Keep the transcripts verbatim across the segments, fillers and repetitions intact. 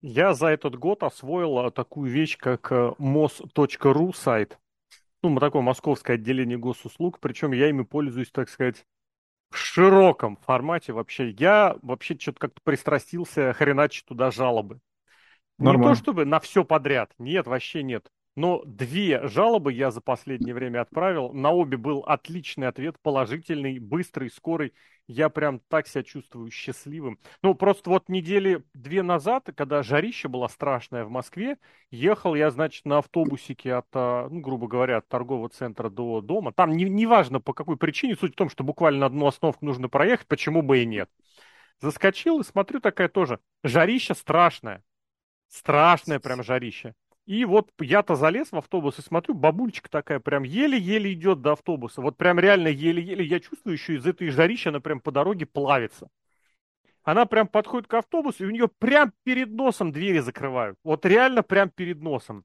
Я за этот год освоил такую вещь, как мос точка ру сайт. Ну, такое московское отделение госуслуг. Причем я ими пользуюсь, так сказать, в широком формате вообще. Я вообще что-то как-то пристрастился хреначить туда жалобы. Нормально. Не то чтобы на все подряд. Нет, вообще нет. Но две жалобы я за последнее время отправил. На обе был отличный ответ, положительный, быстрый, скорый. Я прям так себя чувствую счастливым. Ну, просто вот недели две назад, когда жарища была страшная в Москве, ехал я, значит, на автобусике от, ну, грубо говоря, от торгового центра до дома. Там не, не важно по какой причине, суть в том, что буквально одну остановку нужно проехать, почему бы и нет. Заскочил и смотрю, такая тоже жарища страшная. Страшное прям жарище. И вот я-то залез в автобус и смотрю, бабульчика такая прям еле-еле идет до автобуса. Вот прям реально еле-еле. Я чувствую еще из этой жарищи, она прям по дороге плавится. Она прям подходит к автобусу, и у нее прям перед носом двери закрывают. Вот реально прям перед носом.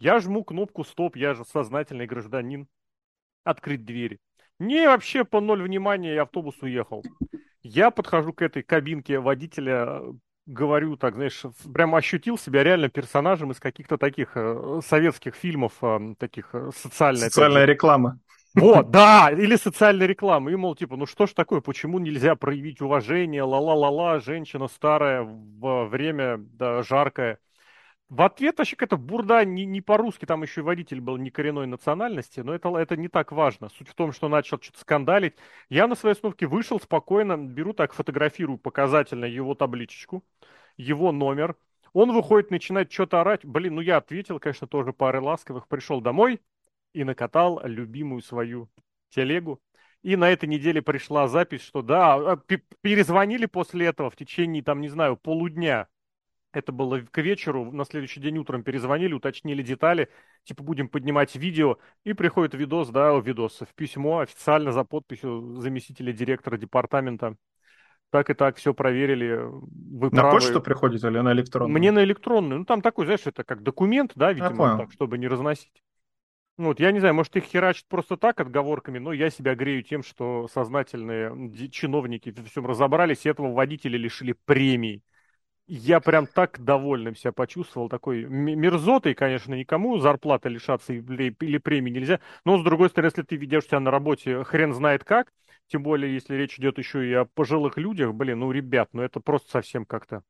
Я жму кнопку «Стоп», я же сознательный гражданин. Открыть двери. Не, вообще по ноль внимания, и автобус уехал. Я подхожу к этой кабинке водителя, говорю так, знаешь, прям ощутил себя реально персонажем из каких-то таких э, советских фильмов, э, таких э, социальных. Социальная это... реклама. Вот, да, или социальная реклама. И, мол, типа, ну что ж такое, почему нельзя проявить уважение, ла-ла-ла-ла, женщина старая, в время да, жаркое. В ответ вообще какая-то бурда, не, не по-русски, там еще и водитель был не коренной национальности, но это, это не так важно. Суть в том, что начал что-то скандалить. Я на своей остановке вышел спокойно, беру так, фотографирую показательно его табличечку, его номер. Он выходит, начинает что-то орать. Блин, ну я ответил, конечно, тоже парой ласковых. Пришел домой и накатал любимую свою телегу. И на этой неделе пришла запись, что да, перезвонили после этого в течение, там, не знаю, полудня. Это было к вечеру, на следующий день утром перезвонили, уточнили детали, типа будем поднимать видео, и приходит видос, да, видос, в письмо официально за подписью заместителя директора департамента. Так и так, все проверили. Вы на правы. Почту приходит или на электронную? Мне на электронную. Ну там такой, знаешь, это как документ, да, видимо, так, чтобы не разносить. Ну вот, я не знаю, может их херачат просто так, отговорками, но я себя грею тем, что сознательные чиновники во всем разобрались, и этого водителя лишили премии. Я прям так довольным себя почувствовал, такой мерзотой, конечно, никому зарплаты лишаться или премии нельзя, но, с другой стороны, если ты ведешь себя на работе хрен знает как, тем более, если речь идет еще и о пожилых людях, блин, ну, ребят, ну, это просто совсем как-то...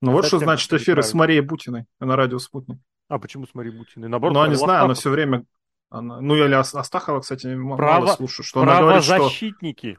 Ну, вот что значит эфиры с Марией Бутиной на радио «Спутник». А почему с Марией Бутиной? Наоборот, ну, я не знаю, она все время... Она... Ну, я или Астахова, кстати, мало слушаю, что она говорит, что... Правозащитники.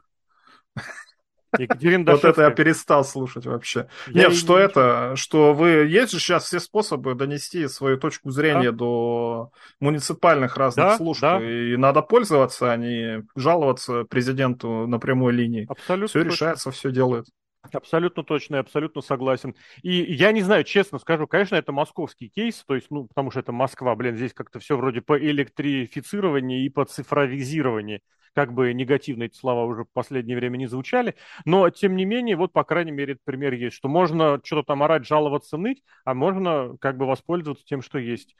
Вот это я перестал слушать вообще. Я Нет, что не это, не... что вы... Есть же сейчас все способы донести свою точку зрения да? до муниципальных разных да? служб. Да? И надо пользоваться, а не жаловаться президенту на прямой линии. Абсолютно все точно. Решается, все делает. Абсолютно точно, я абсолютно согласен. И я не знаю, честно скажу, конечно, это московский кейс, то есть, ну, потому что это Москва, блин, здесь как-то все вроде по электрифицированию и по цифровизированию. Как бы негативно эти слова уже в последнее время не звучали, но, тем не менее, вот, по крайней мере, этот пример есть, что можно что-то там орать, жаловаться, ныть, а можно как бы воспользоваться тем, что есть.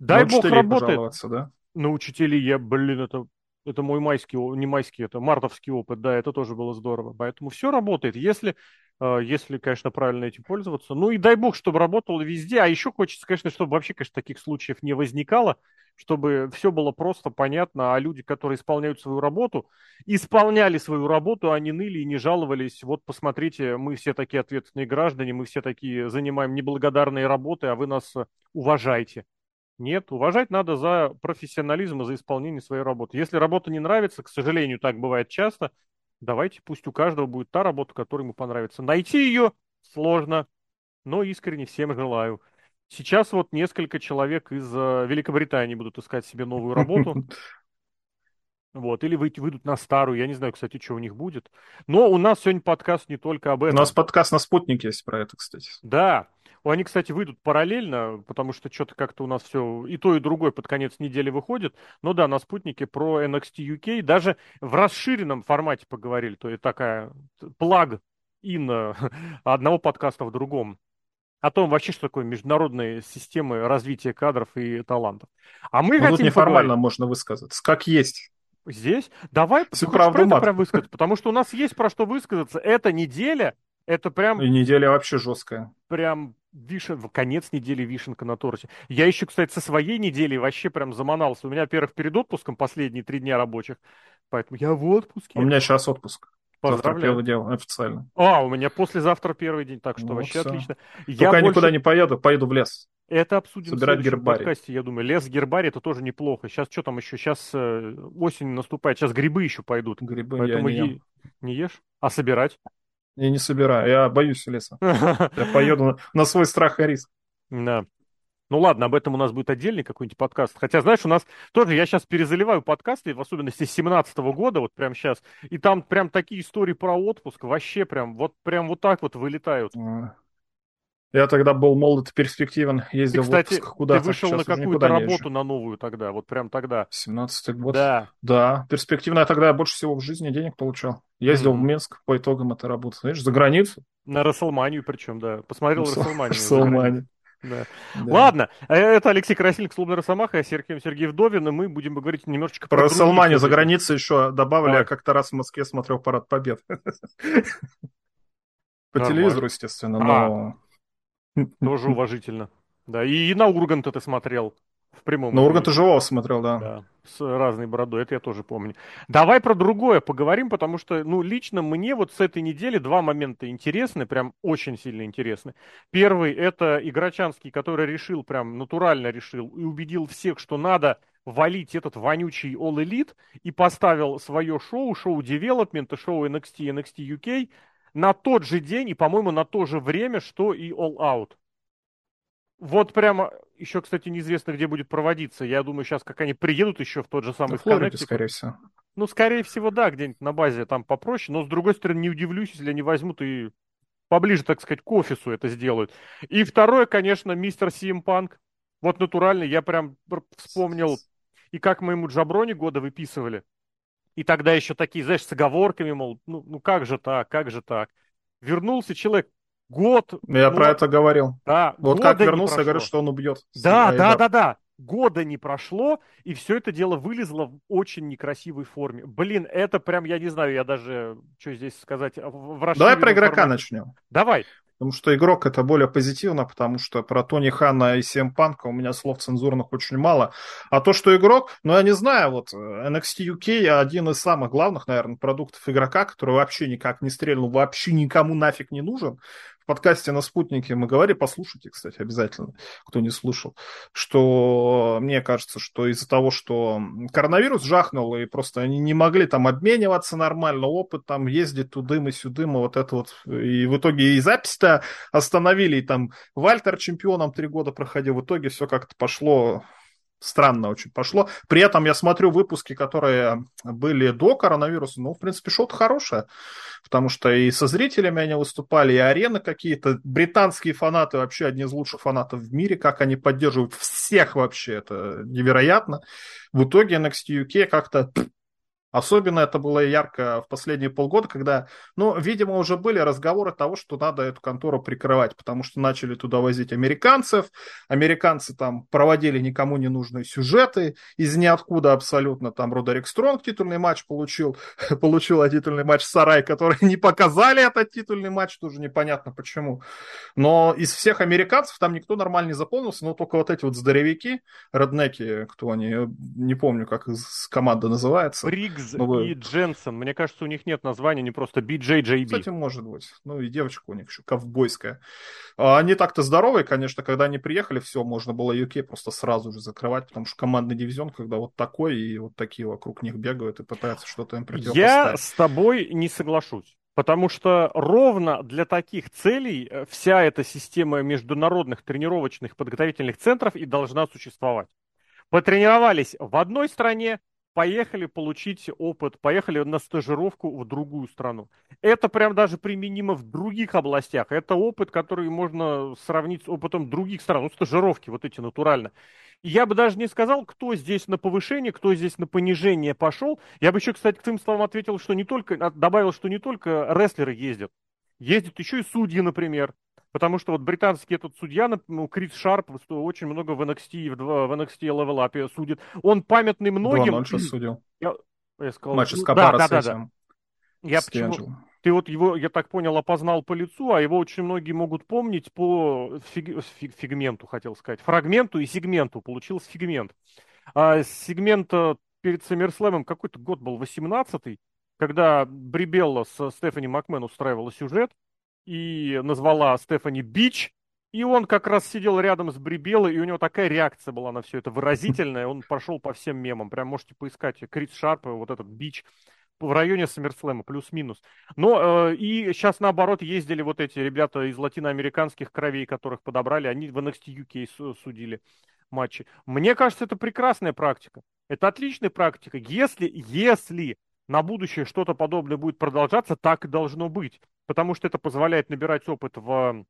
Дай бог работает. Да? На учителей я, блин, это, это мой майский, не майский, это мартовский опыт, да, это тоже было здорово. Поэтому все работает, если, если, конечно, правильно этим пользоваться. Ну и дай бог, чтобы работало везде, а еще хочется, конечно, чтобы вообще, конечно, таких случаев не возникало, чтобы все было просто, понятно, а люди, которые исполняют свою работу, исполняли свою работу, а не ныли и не жаловались. Вот посмотрите, мы все такие ответственные граждане, мы все такие занимаем неблагодарные работы, а вы нас уважаете. Нет, уважать надо за профессионализм и за исполнение своей работы. Если работа не нравится, к сожалению, так бывает часто, давайте пусть у каждого будет та работа, которая ему понравится. Найти ее сложно, но искренне всем желаю. Сейчас вот несколько человек из Великобритании будут искать себе новую работу. Вот, или выйдут на старую. Я не знаю, кстати, что у них будет. Но у нас сегодня подкаст не только об этом. У нас подкаст на «Спутнике» есть про это, кстати. Да. Они, кстати, выйдут параллельно, потому что что-то как-то у нас все и то, и другое под конец недели выходит. Но да, на «Спутнике» про эн экс ти ю кей даже в расширенном формате поговорили. То есть такая плаг-ин одного подкаста в другом. О том вообще, что такое международные системы развития кадров и талантов. А мы ну, хотим... Тут неформально поговорить. Можно высказаться. Как есть. Здесь? Давай ты правду про высказаться, потому что у нас есть про что высказаться. Эта неделя, это прям... И неделя вообще жесткая. Прям Вишен, конец недели вишенка на торте. Я еще, кстати, со своей недели вообще прям заманался. У меня, во-первых, перед отпуском последние три дня рабочих, поэтому я в отпуске. У меня сейчас отпуск. Поздравляю. Завтра первый день официально. А, у меня послезавтра первый день, так что ну, вообще все. Отлично. Я Только больше... никуда не поеду, поеду в лес. Это обсудим Собирать в следующем гербарий. подкасте, я думаю. Лес, гербарий, это тоже неплохо. Сейчас что там еще? Сейчас осень наступает, сейчас грибы еще пойдут. Грибы поэтому я не е... Не ешь? А собирать? Я не собираю, я боюсь леса. Я поеду на свой страх и риск. Да. Ну ладно, об этом у нас будет отдельный какой-нибудь подкаст. Хотя, знаешь, у нас тоже, я сейчас перезаливаю подкасты, в особенности с семнадцатого года, вот прям сейчас, и там прям такие истории про отпуск вообще прям вот, прям вот так вот вылетают. Я тогда был молод и перспективен, ездил ты, кстати, в отпуск куда-то. Ты вышел сейчас на какую-то работу на новую тогда, вот прям тогда. семнадцатый год. Да. Да, перспективно. Я тогда больше всего в жизни денег получал. Ездил mm-hmm. в Минск по итогам этой работы, знаешь, за границу. На Расселманию причем, да. Посмотрел Расселманию. Расселманию. Да. Да. Ладно, это Алексей Красильник, Слободная Росомаха, я Сергей, Сергей Вдовин, и мы будем говорить немножечко про... Про Расселманию за границей еще добавили, а. Я как-то раз в Москве смотрел Парад Побед. По телевизору, естественно, но... Тоже уважительно. Да, и на Урганта ты смотрел в прямом. На Урганта живого смотрел, да. Да. С разной бородой, это я тоже помню. Давай про другое поговорим, потому что, ну, лично мне вот с этой недели два момента интересны, прям очень сильно интересны. Первый — это Играчанский, который решил, прям натурально решил и убедил всех, что надо валить этот вонючий All Elite, и поставил свое шоу, шоу девелопмента, шоу эн экс ти, эн экс ти ю кей, на тот же день и, по-моему, на то же время, что и All Out. Вот прямо... Еще, кстати, неизвестно, где будет проводиться. Я думаю, сейчас как они приедут еще в тот же самый... Да, Флорида, скорее всего. Ну, скорее всего, да, где-нибудь на базе там попроще. Но, с другой стороны, не удивлюсь, если они возьмут и поближе, так сказать, к офису это сделают. И второе, конечно, мистер Симпанк. Вот натурально я прям вспомнил, и как мы ему Джаброни года выписывали. И тогда еще такие, знаешь, с оговорками, мол, ну, ну как же так, как же так. Вернулся человек. Год. Я ну, про это говорил. Да, вот как вернулся, я говорю, что он убьет. Да, да, да, да, да. Года не прошло, и все это дело вылезло в очень некрасивой форме. Блин, это прям, я не знаю, я даже, что здесь сказать. Давай про игрока формате. Начнем. Давай. Потому что игрок — это более позитивно, потому что про Тони Хана и Сэм Панка у меня слов цензурных очень мало. А то, что игрок, ну я не знаю, вот эн экс ти ю кей один из самых главных, наверное, продуктов игрока, который вообще никак не стрельнул, вообще никому нафиг не нужен. В подкасте на Спутнике мы говорили, послушайте, кстати, обязательно, кто не слушал, что мне кажется, что из-за того, что коронавирус жахнул, и просто они не могли там обмениваться нормально, опыт там ездить тудым и сюдым, и вот это вот, и в итоге и запись-то остановили, и там Вальтер чемпионом три года проходил, в итоге все как-то пошло... Странно очень пошло. При этом я смотрю выпуски, которые были до коронавируса. Ну, в принципе, шоу-то хорошее. Потому что и со зрителями они выступали, и арены какие-то. Британские фанаты вообще одни из лучших фанатов в мире. Как они поддерживают всех вообще. Это невероятно. В итоге эн экс ти ю кей как-то... Особенно это было ярко в последние полгода, когда, ну, видимо, уже были разговоры того, что надо эту контору прикрывать, потому что начали туда возить американцев, американцы там проводили никому не нужные сюжеты, из ниоткуда абсолютно, там, Родерик Стронг титульный матч получил, получил а титульный матч Сарай, который не показали этот титульный матч, тоже непонятно почему, но из всех американцев там никто нормально не заполнился, но только вот эти вот здоровяки, реднеки, кто они, не помню, как команда называется. Ну, и вы... Дженсен. Мне кажется, у них нет названия, не просто би джей джей би. Кстати, может быть. Ну и девочка у них еще ковбойская. Они так-то здоровые, конечно, когда они приехали, все, можно было ю кей просто сразу же закрывать, потому что командный дивизион, когда вот такой, и вот такие вокруг них бегают и пытаются что-то им противопоставить. Я с тобой не соглашусь. Потому что ровно для таких целей вся эта система международных тренировочных подготовительных центров и должна существовать. Потренировались в одной стране, поехали получить опыт, поехали на стажировку в другую страну. Это прям даже применимо в других областях. Это опыт, который можно сравнить с опытом других стран. Ну, стажировки вот эти натурально. Я бы даже не сказал, кто здесь на повышение, кто здесь на понижение пошел. Я бы еще, кстати, к твоим словам ответил, что не только, добавил, что не только рестлеры ездят. Ездят еще и судьи, например. Потому что вот британский этот судья, ну, Крис Шарп, очень много в эн экс ти, в эн экс ти Level Up судит. Он памятный многим. два ноль сейчас судил. Я, я сказал, матч с Кабара, да, да, с этим. Да, да. Я почему... Ты вот его, я так понял, опознал по лицу, а его очень многие могут помнить по фиг... фигменту, хотел сказать. Фрагменту и сегменту. Получился сегмент. А сегмент перед SummerSlam какой-то год был, восемнадцатый, когда Брибелла с Стефани Макмен устраивала сюжет и назвала Стефани Бич. И он как раз сидел рядом с Брибеллой, и у него такая реакция была на все это выразительная. Он пошел по всем мемам. Прям можете поискать Крис Шарп, вот этот Бич. В районе Саммерслэма, плюс-минус. Но э, и сейчас, наоборот, ездили вот эти ребята из латиноамериканских кровей, которых подобрали, они в Эн Экс Ти Ю Кей судили матчи. Мне кажется, это прекрасная практика. Это отличная практика. Если, если на будущее что-то подобное будет продолжаться, так и должно быть. Потому что это позволяет набирать опыт в,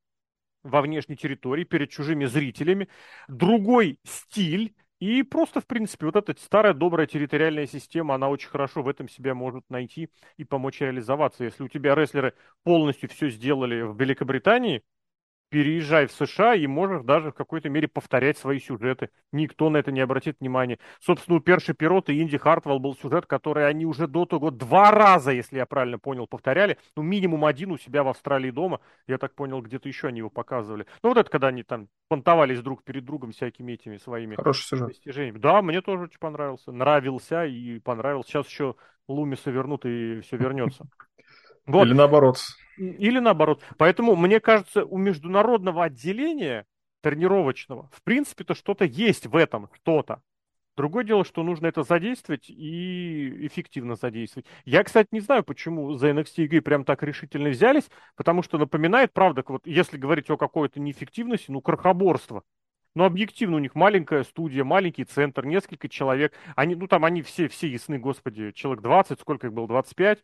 во внешней территории, перед чужими зрителями. Другой стиль. И просто, в принципе, вот эта старая добрая территориальная система, она очень хорошо в этом себя может найти и помочь реализоваться. Если у тебя рестлеры полностью все сделали в Великобритании, переезжай в США и можешь даже в какой-то мере повторять свои сюжеты. Никто на это не обратит внимания. Собственно, у Перши Пирот и Инди Хартвелл был сюжет, который они уже до того два раза, если я правильно понял, повторяли. Ну, минимум один у себя в Австралии дома. Я так понял, где-то еще они его показывали. Ну, вот это когда они там понтовались друг перед другом всякими этими своими достижениями. Да, мне тоже очень понравился. Нравился и понравился. Сейчас еще Лумиса вернут и все вернется. Вот. Или наоборот. Или наоборот. Поэтому, мне кажется, у международного отделения тренировочного, в принципе-то что-то есть в этом, что-то. Другое дело, что нужно это задействовать и эффективно задействовать. Я, кстати, не знаю, почему за Эн Экс Ти Ю Кей прям так решительно взялись, потому что напоминает, правда, вот если говорить о какой-то неэффективности, ну, крохоборство. Но объективно у них маленькая студия, маленький центр, несколько человек. Они, ну, там они все, все ясны, господи, человек двадцать, сколько их было, двадцать пять.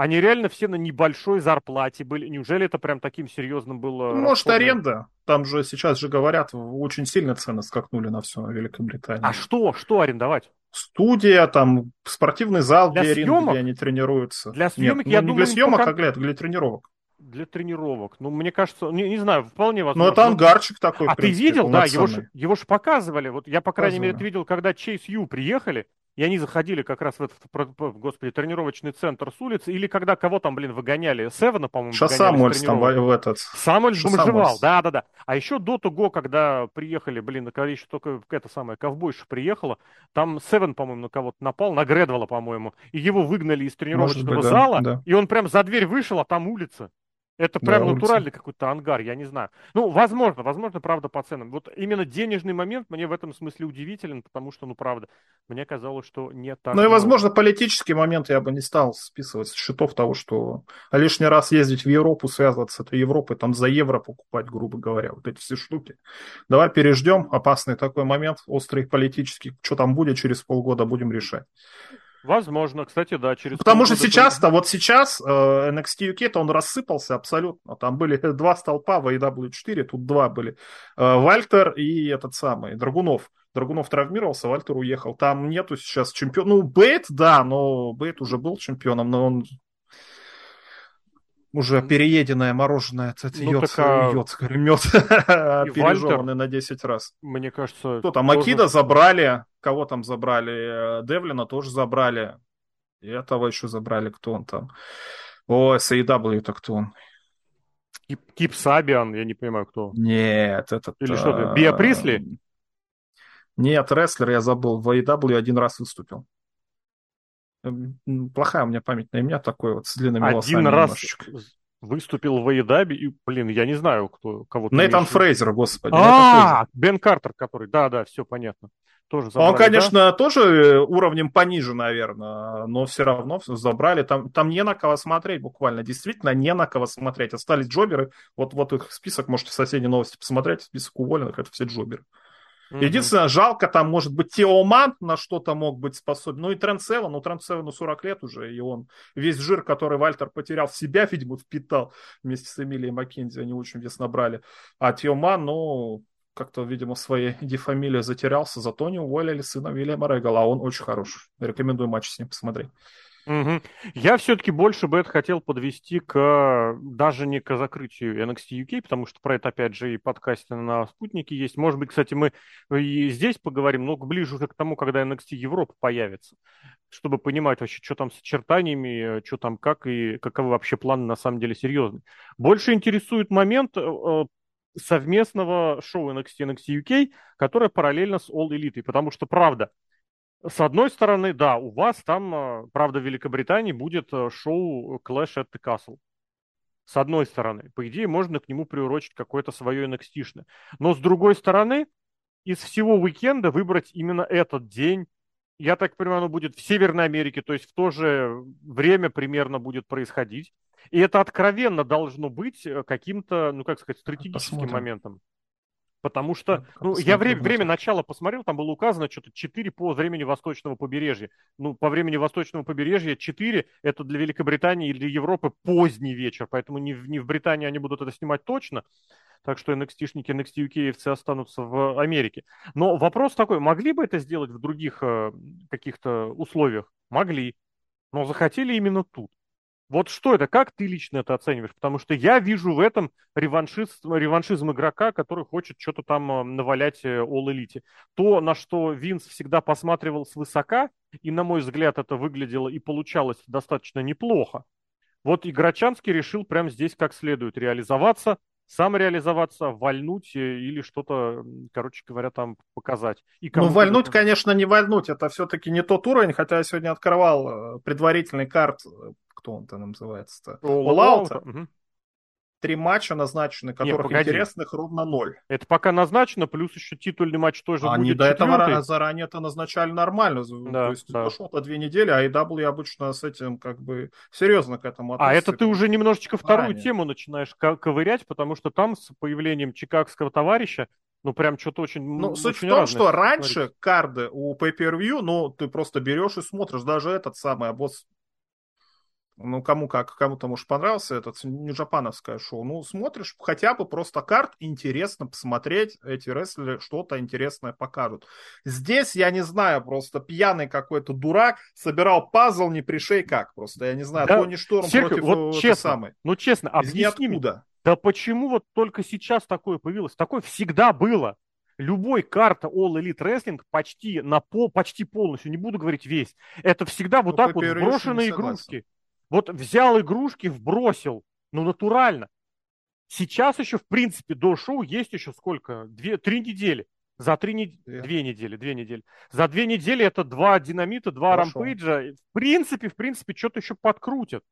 Они реально все на небольшой зарплате были. Неужели это прям таким серьезным было? Может, расходным? Аренда. Там же сейчас же говорят, очень сильно цены скакнули на все в Великобритании. А что? Что арендовать? Студия, там, спортивный зал, для где съемок? Аренда, где они тренируются. Для съемок, Нет, я ну, думаю... Не для съемок, пока... а для, для тренировок. Для тренировок. Ну, мне кажется, не, не знаю, вполне возможно. Ну, там гарчик такой, а в принципе, ты видел, да, его же, его же показывали. Вот я, по крайней показывали. мере, это видел, когда Chase U приехали. И они заходили как раз в этот, господи, тренировочный центр с улицы. Или когда кого там, блин, выгоняли? Севена, по-моему, Ша выгоняли. Самуэльс там в этот... Самуэльс бомжевал, да-да-да. А еще до того, когда приехали, блин, когда еще только эта самая ковбойша приехала, там Севен, по-моему, на кого-то напал, на Гредвелла, по-моему, и его выгнали из тренировочного быть, зала, да, да. И он прям за дверь вышел, а там улица. Это прям да, натуральный улица. Какой-то ангар, я не знаю. Ну, возможно, возможно, правда, по ценам. Вот именно денежный момент мне в этом смысле удивителен, потому что, ну, правда, мне казалось, что не так. Ну, много. И, возможно, политический момент я бы не стал списывать с счетов того, что лишний раз ездить в Европу, связываться с этой Европой, там за евро покупать, грубо говоря, вот эти все штуки. Давай переждем, опасный такой момент, острый политический, что там будет, через полгода будем решать. Возможно, кстати, да. Через Потому что сейчас-то, вот сейчас Эн Экс Ти Ю Кей-то он рассыпался абсолютно. Там были два столпа в Эй Дабл Ю четыре, тут два были. Вальтер и этот самый, Драгунов. Драгунов травмировался, Вальтер уехал. Там нету сейчас чемпиона. Ну, Бейт, да, но Бейт уже был чемпионом, но он... Уже перееденное мороженое, это ну, йод, а... йод, мед, пережеванный на десять раз. Мне кажется... Кто там, Акида можно... забрали, кого там забрали, Девлина тоже забрали, и этого еще забрали, кто он там. О, С И Дабл Ю-то кто он? Кип, Кип Сабиан, я не понимаю, кто. Нет, этот... Или что-то, Биа Присли? Нет, рестлер, я забыл, в А И Дабл Ю один раз выступил. Плохая у меня память на имя, такой вот с длинными Один волосами. Один раз немножечко. Выступил в Эйдабе, и, блин, я не знаю, кто, кого-то... Нейтан Фрейзер, господи. А, Бен Картер, который, да-да, все понятно. Тоже забрали, он, конечно, да? Тоже уровнем пониже, наверное, но все равно забрали. Там, там не на кого смотреть буквально, действительно не на кого смотреть. Остались джоберы, вот, вот их список, можете в соседней новости посмотреть, список уволенных, это все джоберы. Mm-hmm. Единственное, жалко, там, может быть, Теоман на что-то мог быть способен. Ну и Трент Севен, ну Трент Севену сорок лет уже, и он весь жир, который Вальтер потерял в себя, видимо, впитал вместе с Эмилией Маккензи, они очень вес набрали. А Теоман, ну, как-то, видимо, в своей дефамилии затерялся, зато не уволили сына Вильяма Регала, а он очень хороший. Рекомендую матч с ним посмотреть. Угу. Я все-таки больше бы это хотел подвести к даже не к закрытию эн экс ти ю кей, потому что про это, опять же, и подкасты на «Спутнике» есть. Может быть, кстати, мы и здесь поговорим, но ближе уже к тому, когда эн экс ти Европа появится, чтобы понимать вообще, что там с очертаниями, что там как и каковы вообще планы на самом деле серьезные. Больше интересует момент совместного шоу эн экс ти эн экс ти ю кей, которое параллельно с All Elite, потому что, правда, с одной стороны, да, у вас там, правда, в Великобритании будет шоу Clash at the Castle. С одной стороны. По идее, можно к нему приурочить какое-то свое эн экс ти-шное. Но с другой стороны, из всего уикенда выбрать именно этот день, я так понимаю, оно будет в Северной Америке, то есть в то же время примерно будет происходить. И это откровенно должно быть каким-то, ну как сказать, стратегическим Посмотрим. моментом. Потому что, ну, я время, время начала посмотрел, там было указано что-то четыре по времени Восточного побережья. Ну, по времени Восточного побережья четыре это для Великобритании и для Европы поздний вечер, поэтому не в, не в Британии они будут это снимать точно. Так что эн экс ти-шники, эн экс ти ю кей-евцы останутся в Америке. Но вопрос такой, могли бы это сделать в других каких-то условиях? Могли, но захотели именно тут. Вот что это? Как ты лично это оцениваешь? Потому что я вижу в этом реваншизм, реваншизм игрока, который хочет что-то там навалять All Elite. То, на что Винс всегда посматривал свысока, и, на мой взгляд, это выглядело и получалось достаточно неплохо. Вот Играчанский решил прямо здесь как следует реализоваться, сам реализоваться, вальнуть или что-то, короче говоря, там показать. И ну, вальнуть, конечно, не вальнуть. Это все-таки не тот уровень, хотя я сегодня открывал предварительный карт... Кто он-то называется-то? All Out. Угу. Три матча назначены, которых Нет, интересных ровно ноль. Это пока назначено, плюс еще титульный матч тоже а будет. Они до этого заранее это назначали нормально. Да, то есть да. Прошло-то две недели, а эй дабл ю обычно с этим как бы серьезно к этому относится. А это ты уже немножечко вторую заранее. тему начинаешь ковырять, потому что там с появлением чикагского товарища ну, прям что-то очень... Ну, суть очень в том, что раньше смотреть. Карды у Pay-Per-View, ну, ты просто берешь и смотришь. Даже этот самый обоз... Ну, кому как, кому-то, может, понравился это нью-джапановское шоу. Ну, смотришь, хотя бы просто карт, интересно посмотреть, эти рестлеры что-то интересное покажут. Здесь, я не знаю, просто пьяный какой-то дурак собирал пазл, не пришей как просто. Я не знаю, да, Тони Шторм Серхио, против вот этой честно, самой. Ну, честно, объясни мне, да почему вот только сейчас такое появилось? Такое всегда было. Любой карта All Elite Wrestling почти, на пол, почти полностью, не буду говорить весь, это всегда вот ну, так вот брошенные игрушки. Вот взял игрушки, вбросил, ну, натурально. Сейчас еще, в принципе, до шоу есть еще сколько? Две, три недели. За три недели, yeah. две недели, две недели. За две недели это два динамита, два Хорошо. рампейджа. В принципе, в принципе, что-то еще подкрутят.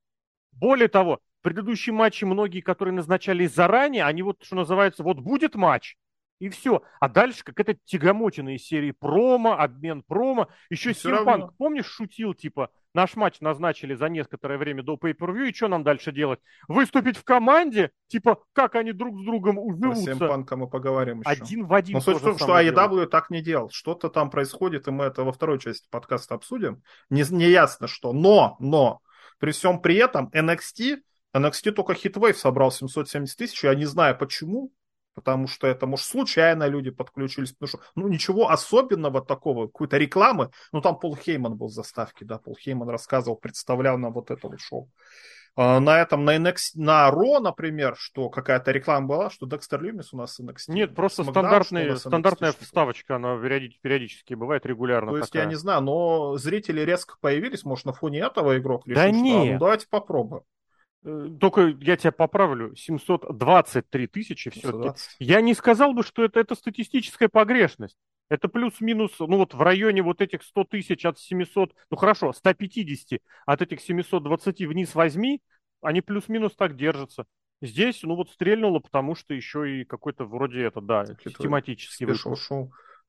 Более того, предыдущие матчи, многие, которые назначались заранее, они вот, что называется, вот будет матч. И все. А дальше какая-то тягомотина из серии промо, обмен промо. Еще Симпанк, помнишь, шутил, типа, наш матч назначили за некоторое время до Pay-Per-View, и что нам дальше делать? Выступить в команде? Типа, как они друг с другом уживутся? Про Симпанка мы поговорим еще. Один в один. Но суть в том, что эй дабл ю так не делал. Что-то там происходит, и мы это во второй части подкаста обсудим. Не, не ясно, что. Но, но, при всем при этом, эн экс ти, эн экс ти только хитвейв собрал семьсот семьдесят тысяч, я не знаю почему. Потому что это, может, случайно люди подключились. Потому что, ну, ничего особенного такого, какой-то рекламы. Ну, там Пол Хейман был в заставке, да. Пол Хейман рассказывал, представлял нам вот это вот шоу. А, на этом, на эн экс ти, на Ро, например, что какая-то реклама была, что Декстер Люмис у нас эн экс ти. Нет, просто стандартная, стандартная вставочка, она периодически бывает регулярно. То есть, такая. Я не знаю, но зрители резко появились. Может, на фоне этого игрок решил, да что нет. А, ну, давайте попробуем. Только я тебя поправлю, семьсот двадцать три тысячи все-таки. Я не сказал бы, что это, это статистическая погрешность. Это плюс-минус, ну вот в районе вот этих сто тысяч от семисот, ну хорошо, сто пятьдесят от этих семисот двадцати вниз возьми, они плюс-минус так держатся. Здесь, ну вот стрельнуло, потому что еще и какой-то вроде это, да, тематический вышел.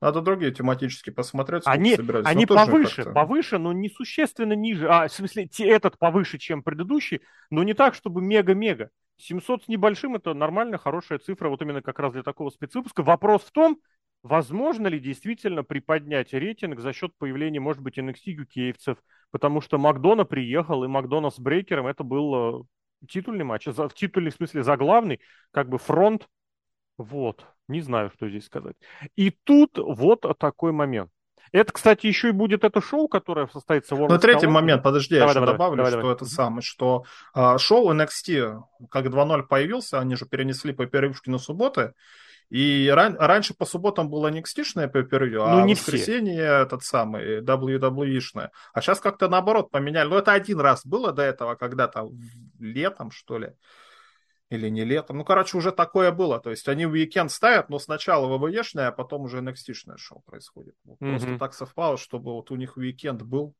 Надо другие тематически посмотреть. Они, они повыше, повыше, но не существенно ниже. А, в смысле, этот повыше, чем предыдущий, но не так, чтобы мега-мега. семьсот с небольшим – это нормально, хорошая цифра, вот именно как раз для такого спецвыпуска. Вопрос в том, возможно ли действительно приподнять рейтинг за счет появления, может быть, эн экс ти ю кей-евцев, потому что Макдона приехал, и Макдона с Брейкером – это был титульный матч. В титульном смысле заглавный, как бы фронт. Вот, не знаю, что здесь сказать. И тут вот такой момент. Это, кстати, еще и будет это шоу, которое состоится в... Ну, третий момент, подожди, давай, я давай, еще добавлю, давай, что давай. это самое, что а, шоу эн экс ти, как два ноль появился, они же перенесли по перерывушке на субботы, и ран- раньше по субботам было эн экс ти-шное пей-пер-вью, а ну, не в воскресенье все. Этот самый, дабл ю дабл ю и-шное. А сейчас как-то наоборот поменяли. Ну, это один раз было до этого, когда-то летом, что ли, или не летом. Ну, короче, уже такое было. То есть они в уикенд ставят, но сначала дабл ю дабл ю и-шное, а потом уже эн экс ти-шное шоу происходит. Вот mm-hmm. Просто так совпало, чтобы вот у них уикенд был.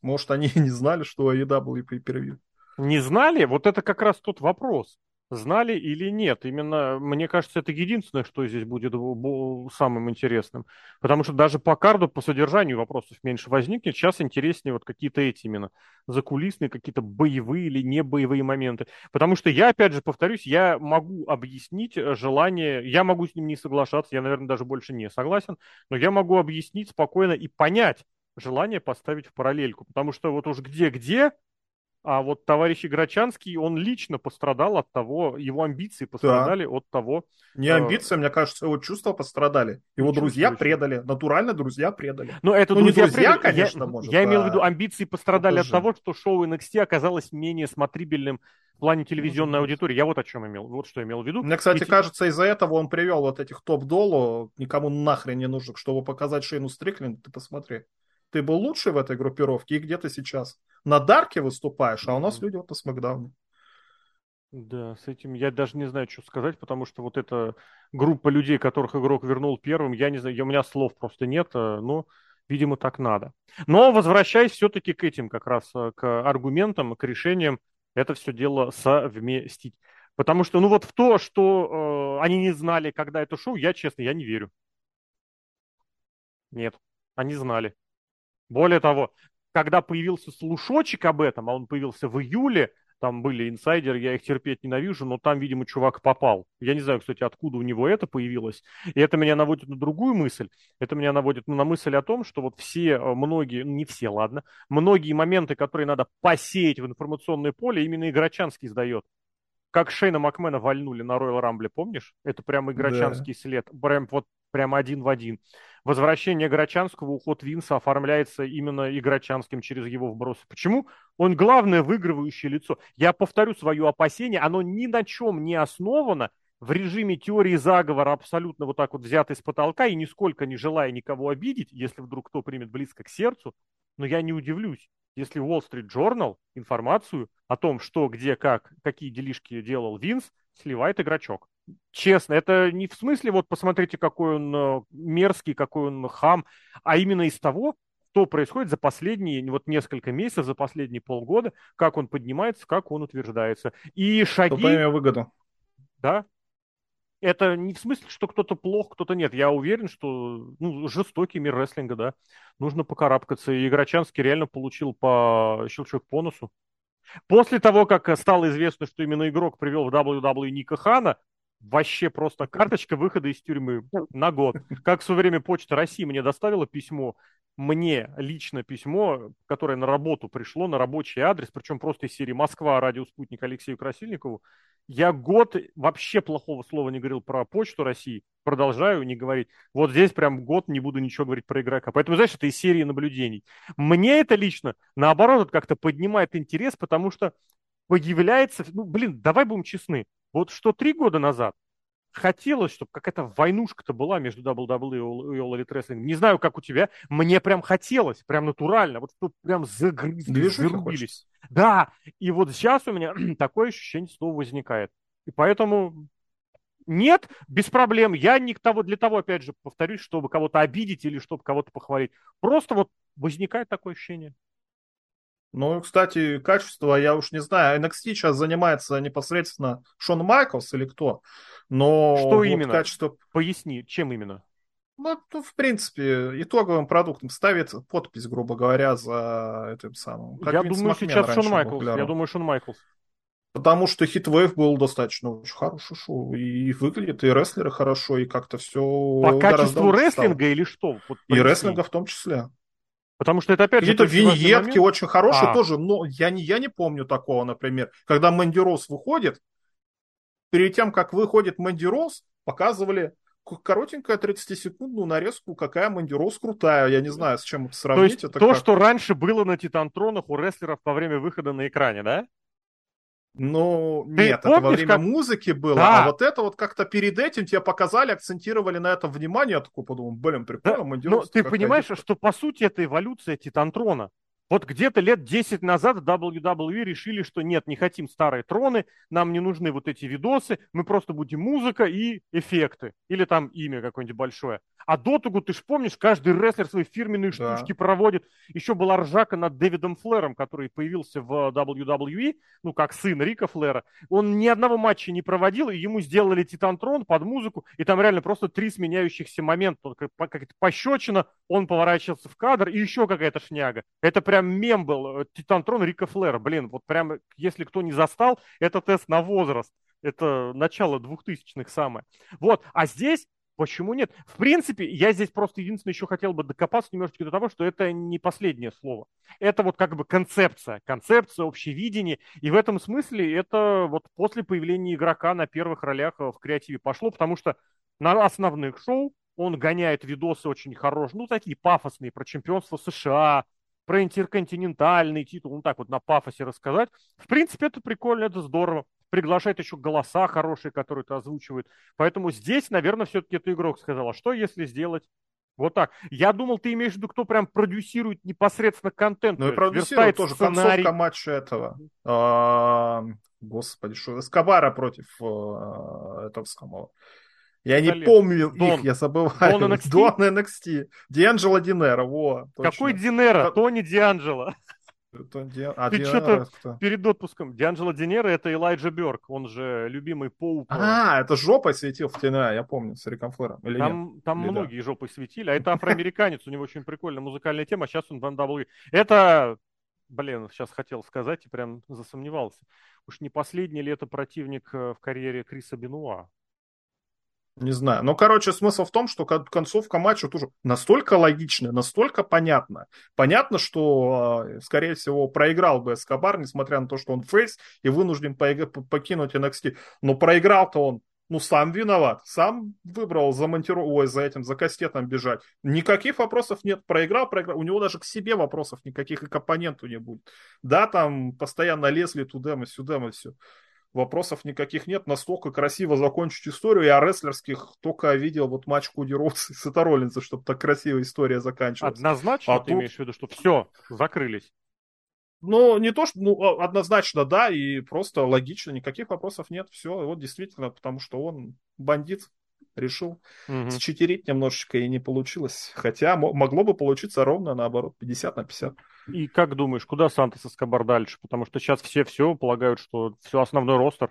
Может, они и не знали, что эй и дабл ю pay-per-view. Не знали? Вот это как раз тот вопрос. Знали или нет. Именно, мне кажется, это единственное, что здесь будет самым интересным. Потому что даже по карду, по содержанию вопросов меньше возникнет. Сейчас интереснее вот какие-то эти именно закулисные, какие-то боевые или не боевые моменты. Потому что я, опять же, повторюсь, я могу объяснить желание, я могу с ним не соглашаться, я, наверное, даже больше не согласен, но я могу объяснить спокойно и понять желание поставить в параллельку. Потому что вот уж где-где, а вот товарищ Играчанский, он лично пострадал от того, его амбиции пострадали да. от того... Не амбиции, э... мне кажется, его чувства пострадали. Его Ничего друзья случилось. Предали, натурально друзья предали. Но это ну, друзья, друзья предали, конечно, я, может. Я а... имел в виду, амбиции пострадали от того, что шоу эн экс ти оказалось менее смотрибельным в плане телевизионной аудитории. Я вот о чем имел, вот что имел в виду. Мне, кстати, Ведь... кажется, из-за этого он привел вот этих топ-долу, никому нахрен не нужных, чтобы показать Шейну Стрикленд, ты посмотри. Ты был лучший в этой группировке, и где ты сейчас? На Дарке выступаешь, а у нас люди вот на Смэкдауне. Да, с этим я даже не знаю, что сказать, потому что вот эта группа людей, которых игрок вернул первым, я не знаю, у меня слов просто нет, но, видимо, так надо. Но возвращаясь все-таки к этим как раз, к аргументам, к решениям, это все дело совместить. Потому что, ну вот в то, что э, они не знали, когда это шоу, я, честно, я не верю. Нет, они знали. Более того, когда появился слушочек об этом, а он появился в июле, там были инсайдеры, я их терпеть ненавижу, но там, видимо, чувак попал. Я не знаю, кстати, откуда у него это появилось. И это меня наводит на другую мысль. Это меня наводит ну, на мысль о том, что вот все, многие, не все, ладно, многие моменты, которые надо посеять в информационное поле, именно Играчанский сдает. Как Шейна Макмена вальнули на Royal Rumble, помнишь? Это прям Играчанский да. след. Прям вот прям один в один. Возвращение Играчанского, уход Винса оформляется именно Играчанским через его вброс. Почему? Он главное выигрывающее лицо. Я повторю свое опасение, оно ни на чем не основано в режиме теории заговора, абсолютно вот так вот взятый с потолка и нисколько не желая никого обидеть, если вдруг кто примет близко к сердцу, но я не удивлюсь. Если Wall Street Journal информацию о том, что, где, как, какие делишки делал Винс, сливает Играчок. Честно, это не в смысле, вот посмотрите, какой он мерзкий, какой он хам, а именно из того, что происходит за последние вот несколько месяцев, за последние полгода, как он поднимается, как он утверждается. И шаги... Добавим выгоду. Да. Это не в смысле, что кто-то плох, кто-то нет. Я уверен, что ну, жестокий мир рестлинга, да. Нужно покарабкаться. И Играчанский реально получил по щелчок по носу. После того, как стало известно, что именно игрок привел в дабл ю дабл ю и Ника Хана, вообще просто карточка выхода из тюрьмы на год. Как в свое время Почта России мне доставила письмо, мне лично письмо, которое на работу пришло, на рабочий адрес, причем просто из серии «Москва», радио «Спутник» Алексею Красильникову. Я год вообще плохого слова не говорил про Почту России, продолжаю не говорить. Вот здесь прям год не буду ничего говорить про игрока. Поэтому, знаешь, это из серии наблюдений. Мне это лично, наоборот, как-то поднимает интерес, потому что появляется... Ну, блин, давай будем честны. Вот что три года назад хотелось, чтобы какая-то войнушка-то была между дабл ю дабл ю и и All Elite Wrestling. Не знаю, как у тебя. Мне прям хотелось, прям натурально. Вот тут прям загрызли, зарубились. Да, и вот сейчас у меня такое ощущение снова возникает. И поэтому нет, без проблем. Я не того, для того, опять же, повторюсь, чтобы кого-то обидеть или чтобы кого-то похвалить. Просто вот возникает такое ощущение. Ну, кстати, качество, я уж не знаю, эн экс ти сейчас занимается непосредственно Шон Майклс или кто, но... Что вот именно? Качество... Поясни, чем именно? Ну, в принципе, итоговым продуктом ставит подпись, грубо говоря, за этим самым. Как я Винс думаю, Макмен сейчас Шон Майклс, я думаю, Шон Майклс. Потому что Хитвейв был достаточно очень хороший шоу, и выглядит, и рестлеры хорошо, и как-то все... По качеству рестлинга стало. Или что? Вот, и рестлинга в том числе. Потому что это, опять же... Какие-то виньетки очень хорошие а. тоже, но я не, я не помню такого, например. Когда Мэнди Роуз выходит, перед тем, как выходит Мэнди Роуз, показывали коротенькая тридцатисекундную нарезку, какая Мандирос крутая. Я не знаю, с чем сравнить. То, это то как... что раньше было на Титантронах у рестлеров во время выхода на экране, да? Ну, ты нет, помнишь, это во время как... музыки было, да. А вот это вот как-то перед этим тебе показали, акцентировали на этом внимание, я такой подумал, блин, прикольно, да. Мандирос. Ты понимаешь, есть... что по сути это эволюция Титантрона. Вот где-то лет десять назад дабл ю дабл ю и решили, что нет, не хотим старые троны, нам не нужны вот эти видосы, мы просто будем музыка и эффекты. Или там имя какое-нибудь большое. А Дотугу, ты же помнишь, каждый рестлер свои фирменные штучки да. проводит. Еще была ржака над Дэвидом Флэром, который появился в дабл ю дабл ю и, ну, как сын Рика Флэра. Он ни одного матча не проводил, и ему сделали Титантрон под музыку, и там реально просто три сменяющихся момента. Только как-то пощечина, он поворачивался в кадр, и еще какая-то шняга. Это прям мем был, Титантрон Рика Флэра. Блин, вот прям, если кто не застал, это тест на возраст. Это начало двухтысячных самое. Вот, а здесь... Почему нет? В принципе, я здесь просто единственное еще хотел бы докопаться немножечко до того, что это не последнее слово. Это вот как бы концепция, концепция, общевидение. И в этом смысле это вот после появления игрока на первых ролях в креативе пошло, потому что на основных шоу он гоняет видосы очень хорошие, ну такие пафосные, про чемпионство США, про интерконтинентальный титул, ну так вот на пафосе рассказать. В принципе, это прикольно, это здорово. Приглашает еще голоса хорошие, которые это озвучивают. Поэтому здесь, наверное, все-таки это игрок сказал. А что, если сделать вот так? Я думал, ты имеешь в виду, кто прям продюсирует непосредственно контент. Ну и продюсирует тоже сценарий. Концовка матча этого. А, господи, что? Эскобара против а, этого самого. Я Далее. не помню Дон. их, я забываю. Дон эн экс ти? Дон эн экс ти. Дианджело Динеро. Во, какой Динеро? Тони Дианджело. Ди... А Ты Ди... что-то это... перед отпуском. Дианджело Динеро — это Элайджа Бёрк, он же любимый Поуп. А, это жопой светил в Т Н А, я помню, с Риком Флэром. Или там нет? там Или многие да. жопой светили, а это афроамериканец, у него очень прикольная музыкальная тема, сейчас он в эн дабл ю. Это, блин, сейчас хотел сказать и прям засомневался. Уж не последний ли это противник в карьере Криса Бенуа? Не знаю. Но, короче, смысл в том, что концовка матча тоже настолько логичная, настолько понятна. Понятно, что, скорее всего, проиграл бы Эскобар, несмотря на то, что он фейс и вынужден покинуть эн экс ти. Но проиграл-то он, ну, сам виноват. Сам выбрал за монтиру... Ой, за этим, за кастетом бежать. Никаких вопросов нет. Проиграл, проиграл. У него даже к себе вопросов никаких и к оппоненту не будет. Да, там постоянно лезли тудем и сюдем и все. Вопросов никаких нет. Настолько красиво закончить историю. Я рестлерских только видел вот матч Коди Роудс и Сета Роллинса, чтобы так красиво история заканчивалась. Однозначно а ты тут... имеешь в виду, что все, закрылись? Ну, не то, что... Ну, однозначно, да, и просто логично. Никаких вопросов нет. Все, вот действительно, потому что он бандит. Решил угу. считерить немножечко, и не получилось. Хотя могло бы получиться ровно наоборот, пятьдесят на пятьдесят. И как думаешь, куда Сантос Эскобар дальше? Потому что сейчас все все полагают, что все основной ростер.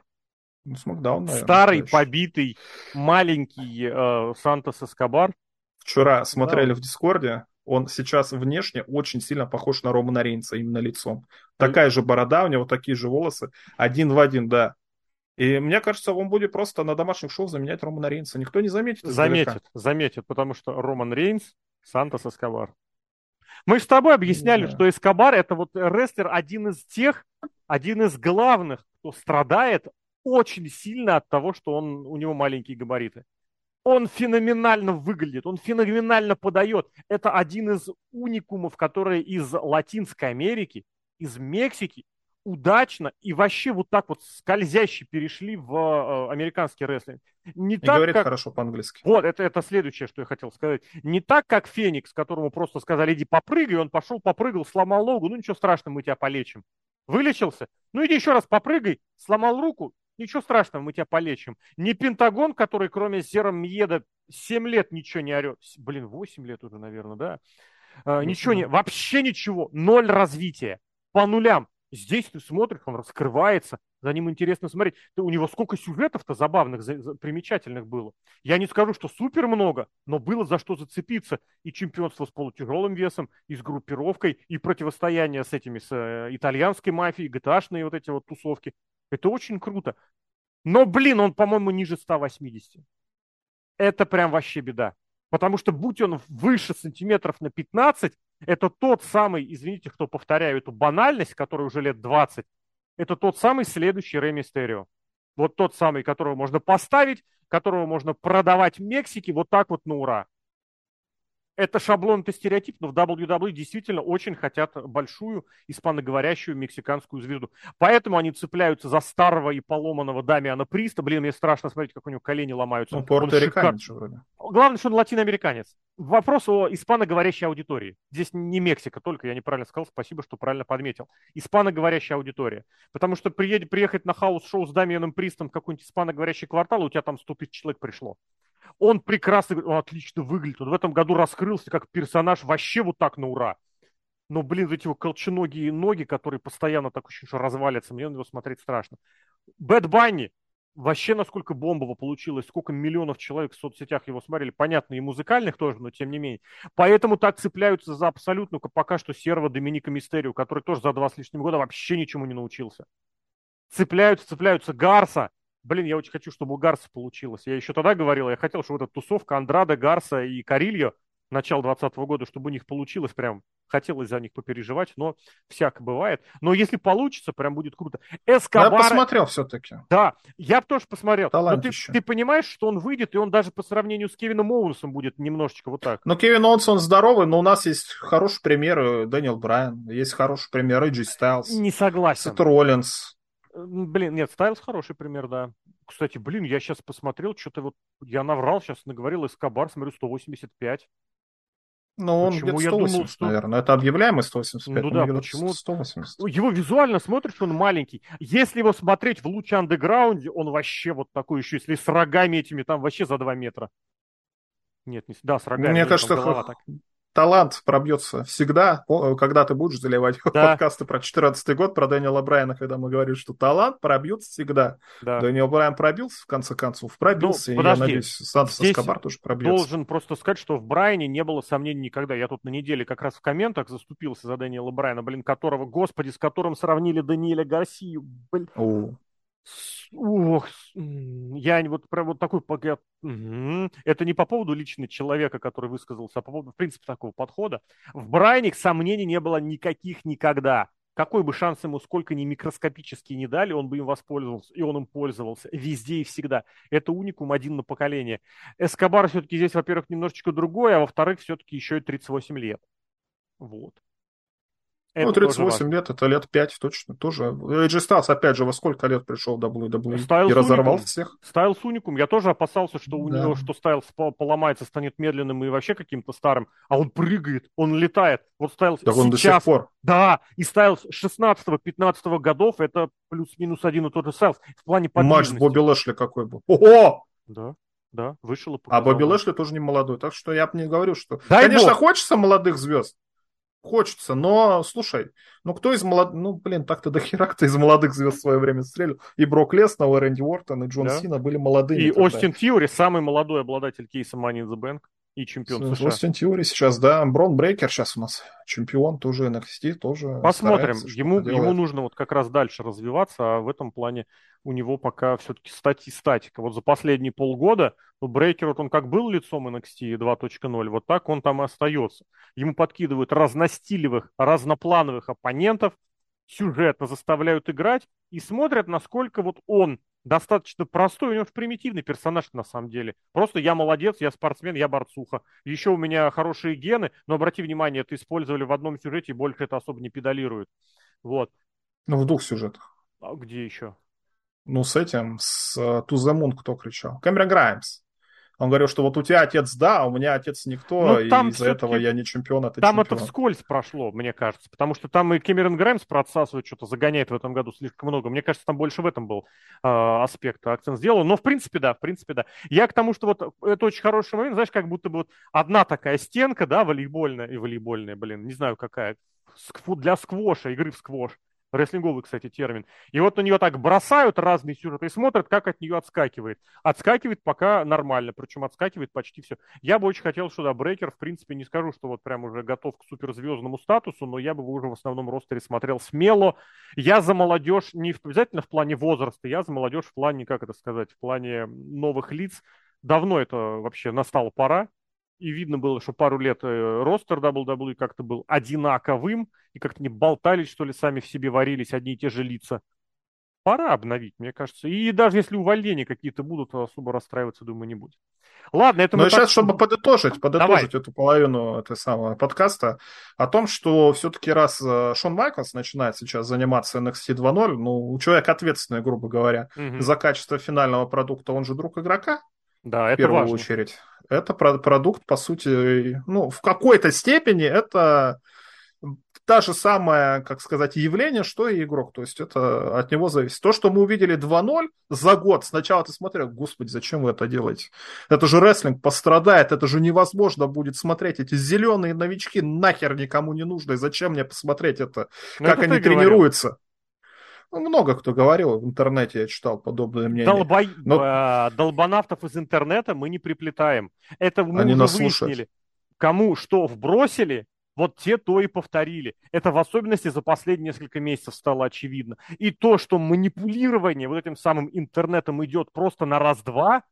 Ну, Смакдаун, наверное. Старый, дальше. побитый, маленький э, Сантос Эскобар. Вчера смотрели да. в Дискорде. Он сейчас внешне очень сильно похож на Романа Рейнса, именно лицом. Такая же борода, у него такие же волосы. Один в один, да. И мне кажется, он будет просто на домашних шоу заменять Романа Рейнса. Никто не заметит. Заметит, издалека. заметит, потому что Роман Рейнс, Сантос Эскобар. Мы же с тобой объясняли, yeah. что Эскобар — это вот рестлер один из тех, один из главных, кто страдает очень сильно от того, что он, у него маленькие габариты. Он феноменально выглядит, он феноменально подает. Это один из уникумов, которые из Латинской Америки, из Мексики, удачно и вообще вот так вот скользяще перешли в э, американский рестлинг. Не и так, говорит как... хорошо по-английски. Вот, это, это следующее, что я хотел сказать. Не так, как Феникс, которому просто сказали, иди попрыгай, он пошел, попрыгал, сломал ногу, ну ничего страшного, мы тебя полечим. Вылечился? Ну иди еще раз попрыгай, сломал руку, ничего страшного, мы тебя полечим. Не Пентагон, который кроме Зеро Мьеда семь лет ничего не орет. Блин, восемь лет уже, наверное, да? Э, ничего не... Вообще ничего. Ноль развития. По нулям. Здесь ты смотришь, он раскрывается, за ним интересно смотреть. Ты, у него сколько сюжетов-то забавных, за, за, примечательных было. Я не скажу, что супер много, но было за что зацепиться. И чемпионство с полутяжелым весом, и с группировкой, и противостояние с этими, с э, итальянской мафией, ГТАшные вот эти вот тусовки. Это очень круто. Но, блин, он, по-моему, ниже ста восьмидесяти. Это прям вообще беда. Потому что будь он выше сантиметров на пятнадцать, это тот самый, извините, кто повторяю эту банальность, которой уже лет двадцать, это тот самый следующий Рэй Мистерио. Вот тот самый, которого можно поставить, которого можно продавать в Мексике, вот так вот на ура. Это шаблон, это стереотип, но в дабл ю дабл ю и действительно очень хотят большую испаноговорящую мексиканскую звезду. Поэтому они цепляются за старого и поломанного Дамиана Приста. Блин, мне страшно смотреть, как у него колени ломаются. Ну, порториканец вроде. Главное, что он латиноамериканец. Вопрос о испаноговорящей аудитории. Здесь не Мексика только, я неправильно сказал, спасибо, что правильно подметил. Испаноговорящая аудитория. Потому что приедет, приехать на хаус-шоу с Дамианом Пристом в какой-нибудь испаноговорящий квартал, у тебя там сто тысяч человек пришло. Он прекрасно, он отлично выглядит, он в этом году раскрылся как персонаж вообще вот так на ура. Но, блин, эти его колченогие ноги, которые постоянно так очень развалятся, мне на него смотреть страшно. Бэд Банни, вообще насколько бомбово получилось, сколько миллионов человек в соцсетях его смотрели, понятно, и музыкальных тоже, но тем не менее. Поэтому так цепляются за абсолютно пока что серого Доминика Мистерио, который тоже за два с лишним года вообще ничему не научился. Цепляются, цепляются Гарса. Блин, я очень хочу, чтобы у Гарса получилось. Я еще тогда говорил, я хотел, чтобы вот эта тусовка Андрада, Гарса и Карильо начала двадцатого года, чтобы у них получилось прям. Хотелось за них попереживать, но всяко бывает. Но если получится, прям будет круто. Эскобар... Я посмотрел все-таки. Да, я тоже посмотрел. Талант еще. Ты, ты понимаешь, что он выйдет, и он даже по сравнению с Кевином Оуэнсом будет немножечко вот так. Ну, Кевин Оуэнс, он здоровый, но у нас есть хороший пример Дэниел Брайан, есть хороший пример Эджи Стайлз. Не согласен. Сет Роллинс. Блин, нет, Стайлс хороший пример, да. Кстати, блин, я сейчас посмотрел, что-то вот я наврал, сейчас наговорил, Эскобар, смотрю, сто восемьдесят пять. Ну, он где-то сто восемьдесят, думал, что... наверное. Это объявляемый сто восемьдесят пять. Ну да, почему? сто восемьдесят. Его визуально смотришь, он маленький. Если его смотреть в луче андеграунде, он вообще вот такой еще, если с рогами этими, там вообще за два метра. Нет, не... да, с рогами. Мне кажется, голова, так... талант пробьется всегда, когда ты будешь заливать да. подкасты про четырнадцатый год, про Дэниела Брайана, когда мы говорили, что талант пробьется всегда. Да. Дэниел Брайан пробился, в конце концов, пробился, ну, и подожди. Я надеюсь, Сантос Эскобар тоже пробьется. Должен просто сказать, что в Брайане не было сомнений никогда. Я тут на неделе как раз в комментах заступился за Дэниела Брайана, блин, которого, господи, с которым сравнили Даниэля Гарсию, блин. О. Ох, я вот прям вот такой погляд. Угу. Это не по поводу лично человека, который высказался, а по поводу, в принципе, такого подхода. В Брайне сомнений не было никаких никогда. Какой бы шанс ему сколько ни микроскопически не дали, он бы им воспользовался, и он им пользовался везде и всегда. Это уникум один на поколение. Эскобар все-таки здесь, во-первых, немножечко другой, а во-вторых, все-таки еще и тридцать восемь лет. Вот. Это ну, тридцать восемь лет, это лет пять точно тоже. Эджи Стайлс, опять же, во сколько лет пришел в дабл ю дабл ю и Стайлс и разорвал уникум. Всех. Стайлс уникум. Я тоже опасался, что у да. него, что Стайлс поломается, станет медленным и вообще каким-то старым. А он прыгает, он летает. Вот Стайлс так сейчас... он до сих пор. Да, и Стайлс шестнадцатого-пятнадцатого годов, это плюс-минус один и тот же Стайлс. В плане подвижности. Матч Бобби Лэшли какой был. О-о! Да. Да, вышел и показал. А Бобби Лэшли тоже не молодой, так что я бы не говорил, что... Дай Конечно, бог. Хочется молодых звезд. Хочется, но, слушай, ну кто из молодых... Ну, блин, так-то до хера кто из молодых звезд в свое время стрелил. И Брок Леснал, и Рэнди Уортон, и Джон да. Сина были молодыми. И тогда. Остин Фьюри, самый молодой обладатель кейса Money in the Bank и чемпион США. Остин Фьюри сейчас, да. Брон Брейкер сейчас у нас чемпион, тоже эн экс ти, тоже Посмотрим. Ему, ему нужно вот как раз дальше развиваться, а в этом плане у него пока все-таки стать и статика. Вот за последние полгода Брейкер, вот он как был лицом эн экс ти два точка ноль, вот так он там и остается. Ему подкидывают разностилевых, разноплановых оппонентов, сюжетно заставляют играть и смотрят, насколько вот он достаточно простой, у него примитивный персонаж на самом деле. Просто я молодец, я спортсмен, я борцуха. Еще у меня хорошие гены, но обрати внимание, это использовали в одном сюжете, и больше это особо не педалирует. Вот. Ну, в двух сюжетах. А где еще? Ну, с этим, с To The Moon кто кричал? Кэмерон Граймс. Он говорил, что вот у тебя отец да, а у меня отец никто, и из-за этого я не чемпион, а ты чемпион. Там это вскользь прошло, мне кажется, потому что там и Кэмерон Граймс процассывает что-то, загоняет в этом году слишком много. Мне кажется, там больше в этом был э, аспект, акцент сделан. Но в принципе, да, в принципе, да. Я к тому, что вот это очень хороший момент, знаешь, как будто бы вот одна такая стенка, да, волейбольная, и волейбольная, блин, не знаю какая, для сквоша, игры в сквош. Рестлинговый, кстати, термин. И вот на нее так бросают разные сюжеты и смотрят, как от нее отскакивает. Отскакивает пока нормально, причем отскакивает почти все. Я бы очень хотел, что да, Брейкер, в принципе, не скажу, что вот прям уже готов к суперзвездному статусу, но я бы уже в основном ростере смотрел смело. Я за молодежь не обязательно в плане возраста, я за молодежь в плане, как это сказать, в плане новых лиц. Давно это вообще настала пора. И видно было, что пару лет ростер дабл ю дабл ю и как-то был одинаковым, и как-то не болтались, что ли, сами в себе варились одни и те же лица. пора обновить, мне кажется. И даже если увольнения какие-то будут, особо расстраиваться, думаю, не будет. Ладно, это мы... Но так... сейчас, чтобы подытожить, подытожить Давай. Эту половину этого самого подкаста, о том, что все-таки раз Шон Майклс начинает сейчас заниматься эн экс ти два ноль, ну, человек ответственный, грубо говоря, угу. за качество финального продукта, он же друг игрока, да, в это первую важно. Очередь. Это продукт, по сути, ну, в какой-то степени это... Та же самое, как сказать, явление, что и игрок. То есть это от него зависит. То, что мы увидели два ноль за год, сначала ты смотрел, господи, зачем вы это делаете? Это же рестлинг пострадает, это же невозможно будет смотреть. Эти зеленые новички нахер никому не нужны. Зачем мне посмотреть это? Но как это они тренируются? Ну, много кто говорил в интернете, я читал подобное мнение. Долбо... Но... Долбонавтов из интернета мы не приплетаем. Это мы они уже выяснили. Слушают. Кому что вбросили, вот те то и повторили. Это в особенности за последние несколько месяцев стало очевидно. И то, что манипулирование вот этим самым интернетом идет просто на раз-два,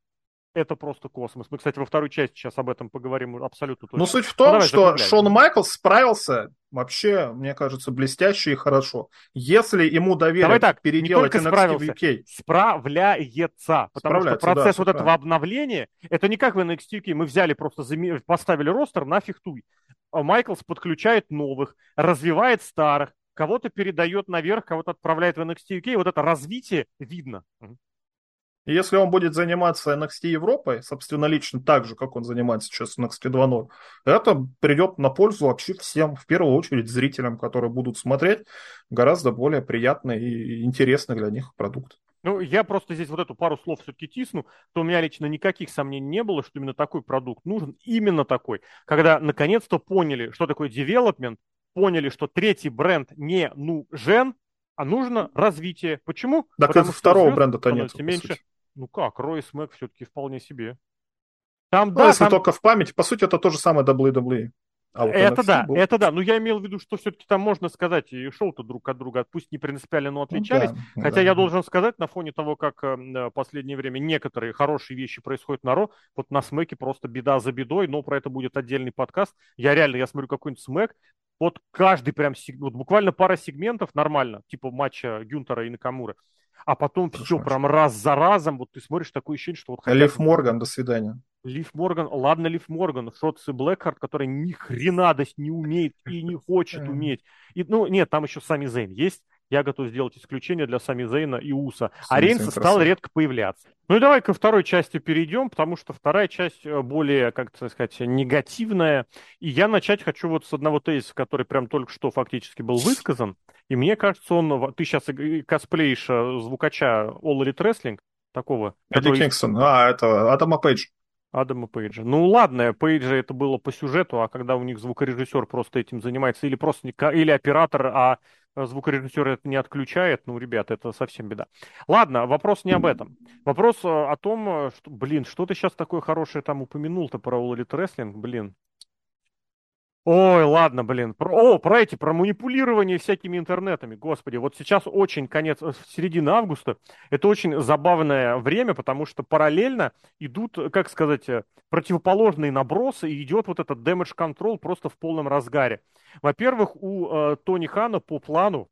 это просто космос. Мы, кстати, во второй части сейчас об этом поговорим абсолютно точно. Но суть в том, ну, давай, что закрепляем. Шон Майклс справился вообще, мне кажется, блестяще и хорошо. Если ему доверят так, переделать эн экс ти в ю кей... Справляется. Потому что процесс да, вот этого обновления, это не как в эн экс ти ю кей. Мы взяли просто, поставили ростер, нафиг туй. Майклс подключает новых, развивает старых, кого-то передает наверх, кого-то отправляет в эн экс ти ю кей. Вот это развитие видно. Если он будет заниматься эн экс ти Европой, собственно, лично так же, как он занимается сейчас эн экс ти два ноль, это придет на пользу вообще всем, в первую очередь зрителям, которые будут смотреть гораздо более приятный и интересный для них продукт. Ну, я просто здесь вот эту пару слов все-таки тисну, то у меня лично никаких сомнений не было, что именно такой продукт нужен, именно такой. Когда наконец-то поняли, что такое девелопмент, поняли, что третий бренд не нужен, а нужно развитие. Почему? Да, потому что второго бренда-то нет, меньше. Ну как, Рой и Смэк все-таки вполне себе. Там, ну, да, если там... только в память, по сути, это то же самое дабл ю дабл ю и. А вот это да, был. это да. Но я имел в виду, что все-таки там можно сказать, и шоу-то друг от друга, пусть не принципиально, но отличались. Ну, да, Хотя да, я да. должен сказать, на фоне того, как в последнее время некоторые хорошие вещи происходят на Ро, вот на Смэке просто беда за бедой, но про это будет отдельный подкаст. Я реально, я смотрю какой-нибудь Смэк, вот каждый прям, вот буквально пара сегментов нормально, типа матча Гюнтера и Накамуры. А потом Прошу все, очень. прям раз за разом, вот ты смотришь, такое ощущение, что вот... Хотят... Лив Морган, до свидания. Лив Морган, ладно, Лив Морган, Шотс и Блэкхарт, который ни хрена не умеет и не хочет уметь. И, ну, нет, там еще Сами Зейн есть. Я готов сделать исключение для Сами Зейна и Уса. А Рейнса стал редко появляться. Ну и давай ко второй части перейдем, потому что вторая часть более, как так сказать, негативная. И я начать хочу вот с одного тезиса, который прям только что фактически был высказан. И мне кажется, он... Ты сейчас косплеишь звукача All Elite Wrestling, такого... Эдди который... Кингстон, а, это Адама Пейдж. Адама Пейджа. Ну ладно, Пейджа это было по сюжету, а когда у них звукорежиссер просто этим занимается, или просто или оператор, а звукорежиссер это не отключает, ну, ребята, это совсем беда. Ладно, вопрос не об этом. Вопрос о том, что, блин, что ты сейчас такое хорошее там упомянул-то про All Elite Wrestling, блин. Ой, ладно, блин. Про, о, про эти, про манипулирование всякими интернетами. Господи, вот сейчас очень конец, середина августа. Это очень забавное время, потому что параллельно идут, как сказать, противоположные набросы, и идет вот этот damage control просто в полном разгаре. Во-первых, у э, Тони Хана по плану,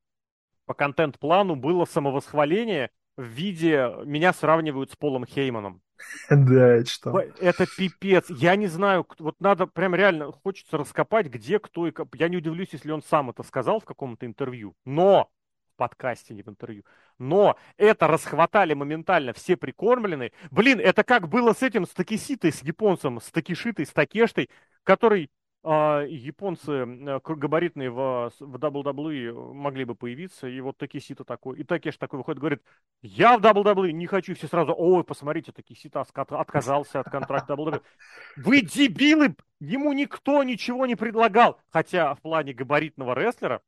по контент-плану было самовосхваление в виде «меня сравнивают с Полом Хейманом». Да, что? Это пипец. Я не знаю, вот надо прям реально, хочется раскопать, где, кто и как. Я не удивлюсь, если он сам это сказал в каком-то интервью. Но, в подкасте, не в интервью. Но это расхватали моментально все прикормленные. Блин, это как было с этим, с Такэситой, с японцем, с Такешитой, с Такештой, который... Японцы габаритные в, в дабл ю дабл ю и могли бы появиться, и вот Такэсита такой, и Такеш такой выходит, говорит, я в дабл ю дабл ю и не хочу, все сразу, ой, посмотрите, Такэсита отказался от контракта дабл ю дабл ю и. Вы дебилы, ему никто ничего не предлагал, хотя в плане габаритного рестлера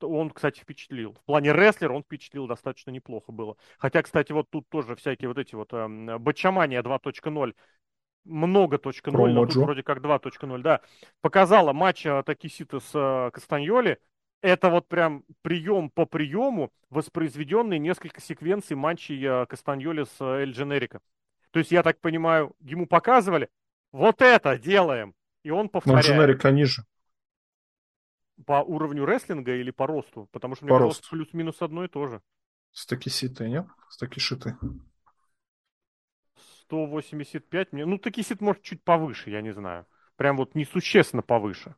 он, кстати, впечатлил. В плане рестлера он впечатлил, достаточно неплохо было. Хотя, кстати, вот тут тоже всякие вот эти вот э, бачамания два ноль много .ноль, но тут вроде как два ноль, да. Показала матч Такэсита с Кастаньоли. Это вот прям прием по приему воспроизведенные несколько секвенций матчей Кастаньоли с Эль Дженерико. То есть, я так понимаю, ему показывали, вот это делаем, и он повторяет. Но Дженерико ниже. По уровню рестлинга или по росту? Потому что, мне по кажется, плюс-минус одно и то же. С Такэситой, нет? С Такэситой. сто восемьдесят пять. Ну, Такэсита может чуть повыше, я не знаю. Прям вот несущественно повыше.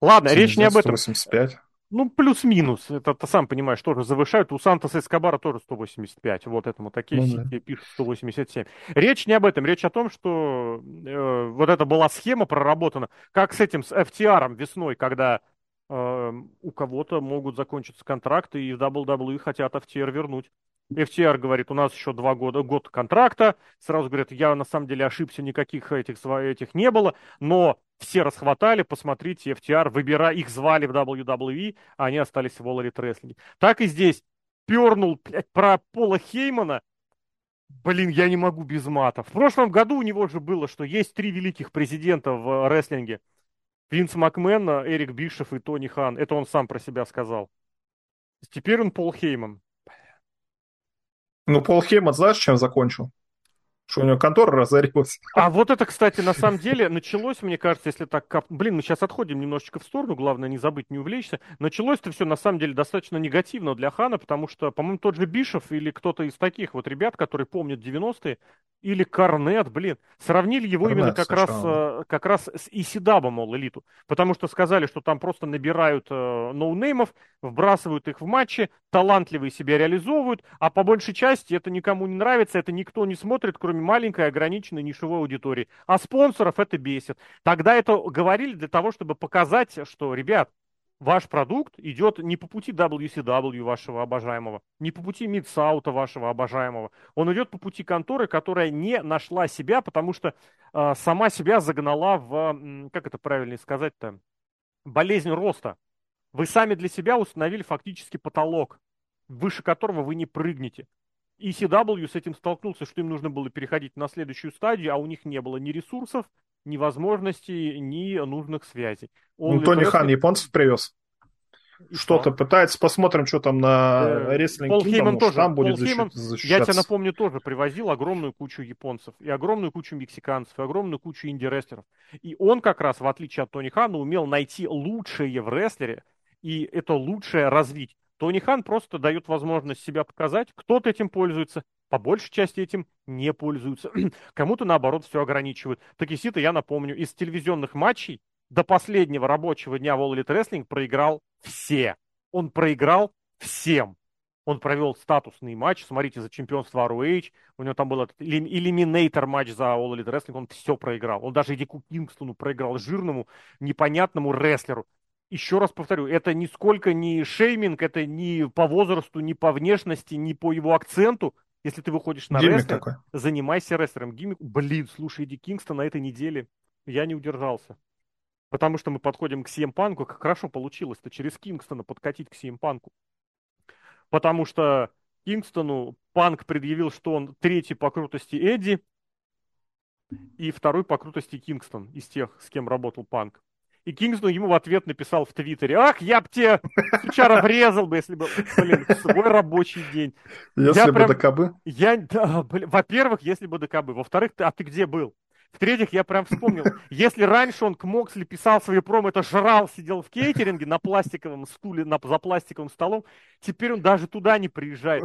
Ладно, семьдесят, речь не об этом. сто восемьдесят пять. Ну, плюс-минус. Это ты сам понимаешь, тоже завышают. У Сантоса Эскобара тоже сто восемьдесят пять. Вот этому такие ну, да. пишут сто восемьдесят семь. Речь не об этом. Речь о том, что э, вот это была схема проработана. Как с этим, с эф ти ар весной, когда э, у кого-то могут закончиться контракты, и в дабл ю дабл ю и хотят эф ти ар вернуть. эф ти ар говорит, у нас еще два года, год контракта. Сразу говорят, я на самом деле ошибся, никаких этих, этих не было. Но все расхватали, посмотрите, эф ти ар, выбирай, их звали в дабл ю дабл ю и, а они остались в All Elite Wrestling. Так и здесь. Пернул, блядь, про Пола Хеймана. Блин, я не могу без мата. В прошлом году у него же было, что есть три великих президента в рестлинге. Винс Макмен, Эрик Бишев и Тони Хан. Это он сам про себя сказал. Теперь он Пол Хейман. Ну, Пол Хейман, знаешь, чем закончил? Что у него контора разорилась. А вот это, кстати, на самом деле началось, мне кажется, если так... Кап... Блин, мы сейчас отходим немножечко в сторону, главное не забыть, не увлечься. Началось-то все, на самом деле, достаточно негативно для Хана, потому что, по-моему, тот же Бишев или кто-то из таких вот ребят, которые помнят девяностые, или Корнет, блин, сравнили его Корнет именно как сначала. раз как раз с Исидабом All Elite, потому что сказали, что там просто набирают э, ноунеймов, вбрасывают их в матчи, талантливые себя реализовывают, а по большей части это никому не нравится, это никто не смотрит, кроме маленькой ограниченной нишевой аудитории. А спонсоров это бесит. Тогда это говорили для того, чтобы показать, что, ребят, ваш продукт идет не по пути дабл ю си дабл ю вашего обожаемого, не по пути Мидсаута вашего обожаемого. Он идет по пути конторы, которая не нашла себя, потому что э, сама себя загнала в, как это правильно сказать-то, болезнь роста. Вы сами для себя установили фактически потолок, выше которого вы не прыгнете. И си дабл ю с этим столкнулся, что им нужно было переходить на следующую стадию, а у них не было ни ресурсов, ни возможностей, ни нужных связей. All ну, Тони Хан японцев привез. И что-то что? Пытается. Посмотрим, что там на рестлинге. Пол Хейман тоже. Там будет защищаться. Хейман, я тебя напомню, тоже привозил огромную кучу японцев, и огромную кучу мексиканцев, и огромную кучу инди-рестлеров. И он как раз, в отличие от Тони Хана, умел найти лучшее в рестлере, и это лучшее развить. Тони Хан просто дает возможность себя показать. Кто-то этим пользуется. По большей части этим не пользуются. Кому-то, наоборот, все ограничивают. Такэсита, я напомню, из телевизионных матчей до последнего рабочего дня в All Elite Wrestling проиграл все. Он проиграл всем. Он провел статусный матч. Смотрите, за чемпионство ар о эйч. У него там был элиминейтор матч за All Elite Wrestling. Он все проиграл. Он даже Эдику Кингстону проиграл, жирному, непонятному рестлеру. Еще раз повторю, это нисколько не шейминг, это не по возрасту, не по внешности, не по его акценту. Если ты выходишь на рестлинг, занимайся рестлером. Гиммик. Блин, слушай, Эдди Кингстон на этой неделе я не удержался. Потому что мы подходим к си эм панку. Как хорошо получилось-то через Кингстона подкатить к си эм панку. Потому что Кингстону Панк предъявил, что он третий по крутости Эдди и второй по крутости Кингстон из тех, с кем работал Панк. И Кингстон ему в ответ написал в Твиттере: «Ах, я б тебе сучара врезал бы, если бы, блин, свой рабочий день». Если я бы прям... до кабы. Я... Да, блин. Во-первых, если бы до кабы. Во-вторых, ты... а ты где был? В-третьих, я прям вспомнил. Если раньше он к Моксли писал свои промо, это жрал, сидел в кейтеринге на пластиковом стуле, на... за пластиковым столом, теперь он даже туда не приезжает.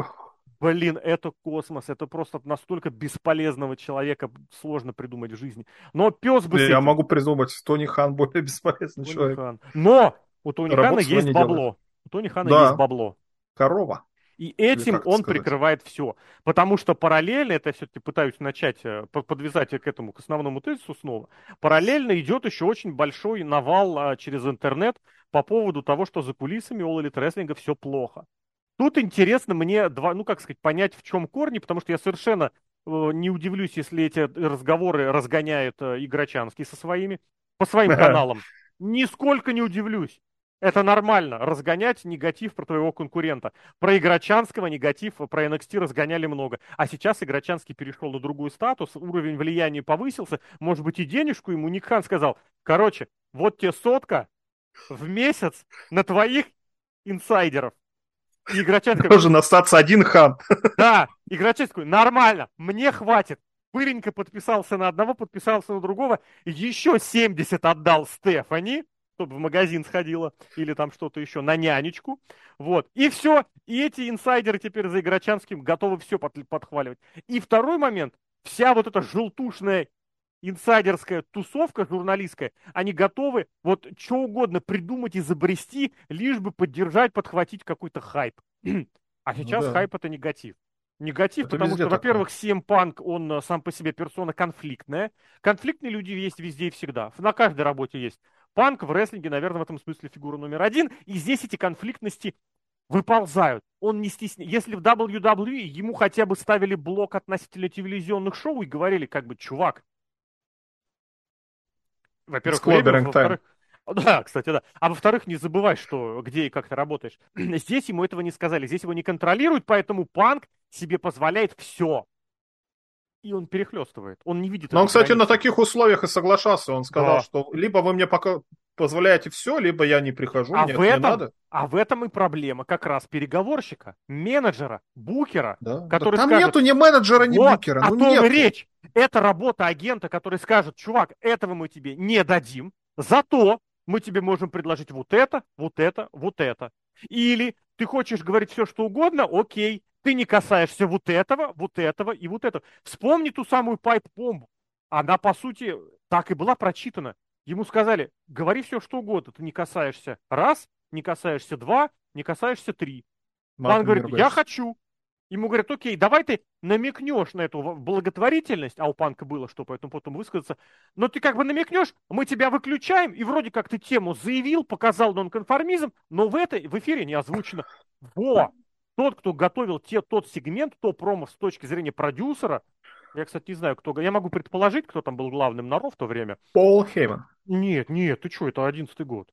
Блин, это космос, это просто настолько бесполезного человека сложно придумать в жизни. Но пес бы... Я этим... могу придумать, Тони Хан более бесполезный Тони человек. Хан. Но у Тони Хана есть бабло. Делает. У Тони Хана да. есть бабло. Корова. И этим он сказать. прикрывает все. Потому что параллельно, это я все-таки пытаюсь начать, подвязать к этому, к основному тезису снова, параллельно идет еще очень большой навал через интернет по поводу того, что за кулисами All Elite Wrestling все плохо. Тут интересно мне, ну как сказать, понять, в чем корни, потому что я совершенно не удивлюсь, если эти разговоры разгоняет Играчанский со своими, по своим каналам. Нисколько не удивлюсь. Это нормально, разгонять негатив про твоего конкурента. Про Играчанского негатив, про эн экс ти разгоняли много. А сейчас Играчанский перешел на другой статус, уровень влияния повысился, может быть и денежку ему Ник Хан сказал. Короче, вот тебе сотка в месяц на твоих инсайдеров. Играчанский должен остаться один Хан. Да, Играчанский, нормально, мне хватит. Быренько подписался на одного, подписался на другого, еще семьдесят отдал Стефани, чтобы в магазин сходила или там что-то еще, на нянечку. Вот. И все. И эти инсайдеры теперь за Играчанским готовы все подхваливать. И второй момент. Вся вот эта желтушная инсайдерская тусовка журналистская, они готовы вот что угодно придумать, изобрести, лишь бы поддержать, подхватить какой-то хайп. А сейчас ну, да. хайп — это негатив. Негатив, это потому что, такое. Во-первых, Симпанк, он сам по себе персона конфликтная. Конфликтные люди есть везде и всегда. На каждой работе есть. Панк в рестлинге, наверное, в этом смысле фигура номер один. И здесь эти конфликтности выползают. Он не стесняется. Если в дабл ю дабл ю и ему хотя бы ставили блок относительно телевизионных шоу и говорили, как бы, чувак, во-первых, время, во-вторых... Да, кстати, да. А во-вторых, не забывай, что где и как ты работаешь. Здесь ему этого не сказали, здесь его не контролируют, поэтому Панк себе позволяет все. И он перехлестывает, он не видит... Но он, границы. Кстати, на таких условиях и соглашался. Он сказал, да. что либо вы мне пока позволяете все, либо я не прихожу, а нет, в этом, не надо. А в этом и проблема как раз переговорщика, менеджера, букера, да. который да, там скажет... Там нету ни менеджера, ни вот, букера. Ну, о том нету. Речь. Это работа агента, который скажет, чувак, этого мы тебе не дадим, зато мы тебе можем предложить вот это, вот это, вот это. Или ты хочешь говорить все, что угодно, окей. Ты не касаешься вот этого, вот этого и вот этого. Вспомни ту самую пайп-бомбу. Она, по сути, так и была прочитана. Ему сказали, говори все, что угодно. Ты не касаешься раз, не касаешься два, не касаешься три. Марк, он говорит, я хочу. Ему говорят, окей, давай ты намекнешь на эту благотворительность. А у Панка было что, поэтому потом высказаться. Но ты как бы намекнешь, мы тебя выключаем. И вроде как ты тему заявил, показал нонконформизм, но в, этой, в эфире не озвучено. Во! Тот, кто готовил те, тот сегмент, то промо с точки зрения продюсера, я, кстати, не знаю, кто, я могу предположить, кто там был главным на Ро в то время. Пол Хейман. Нет, нет, ты что, это одиннадцатый год.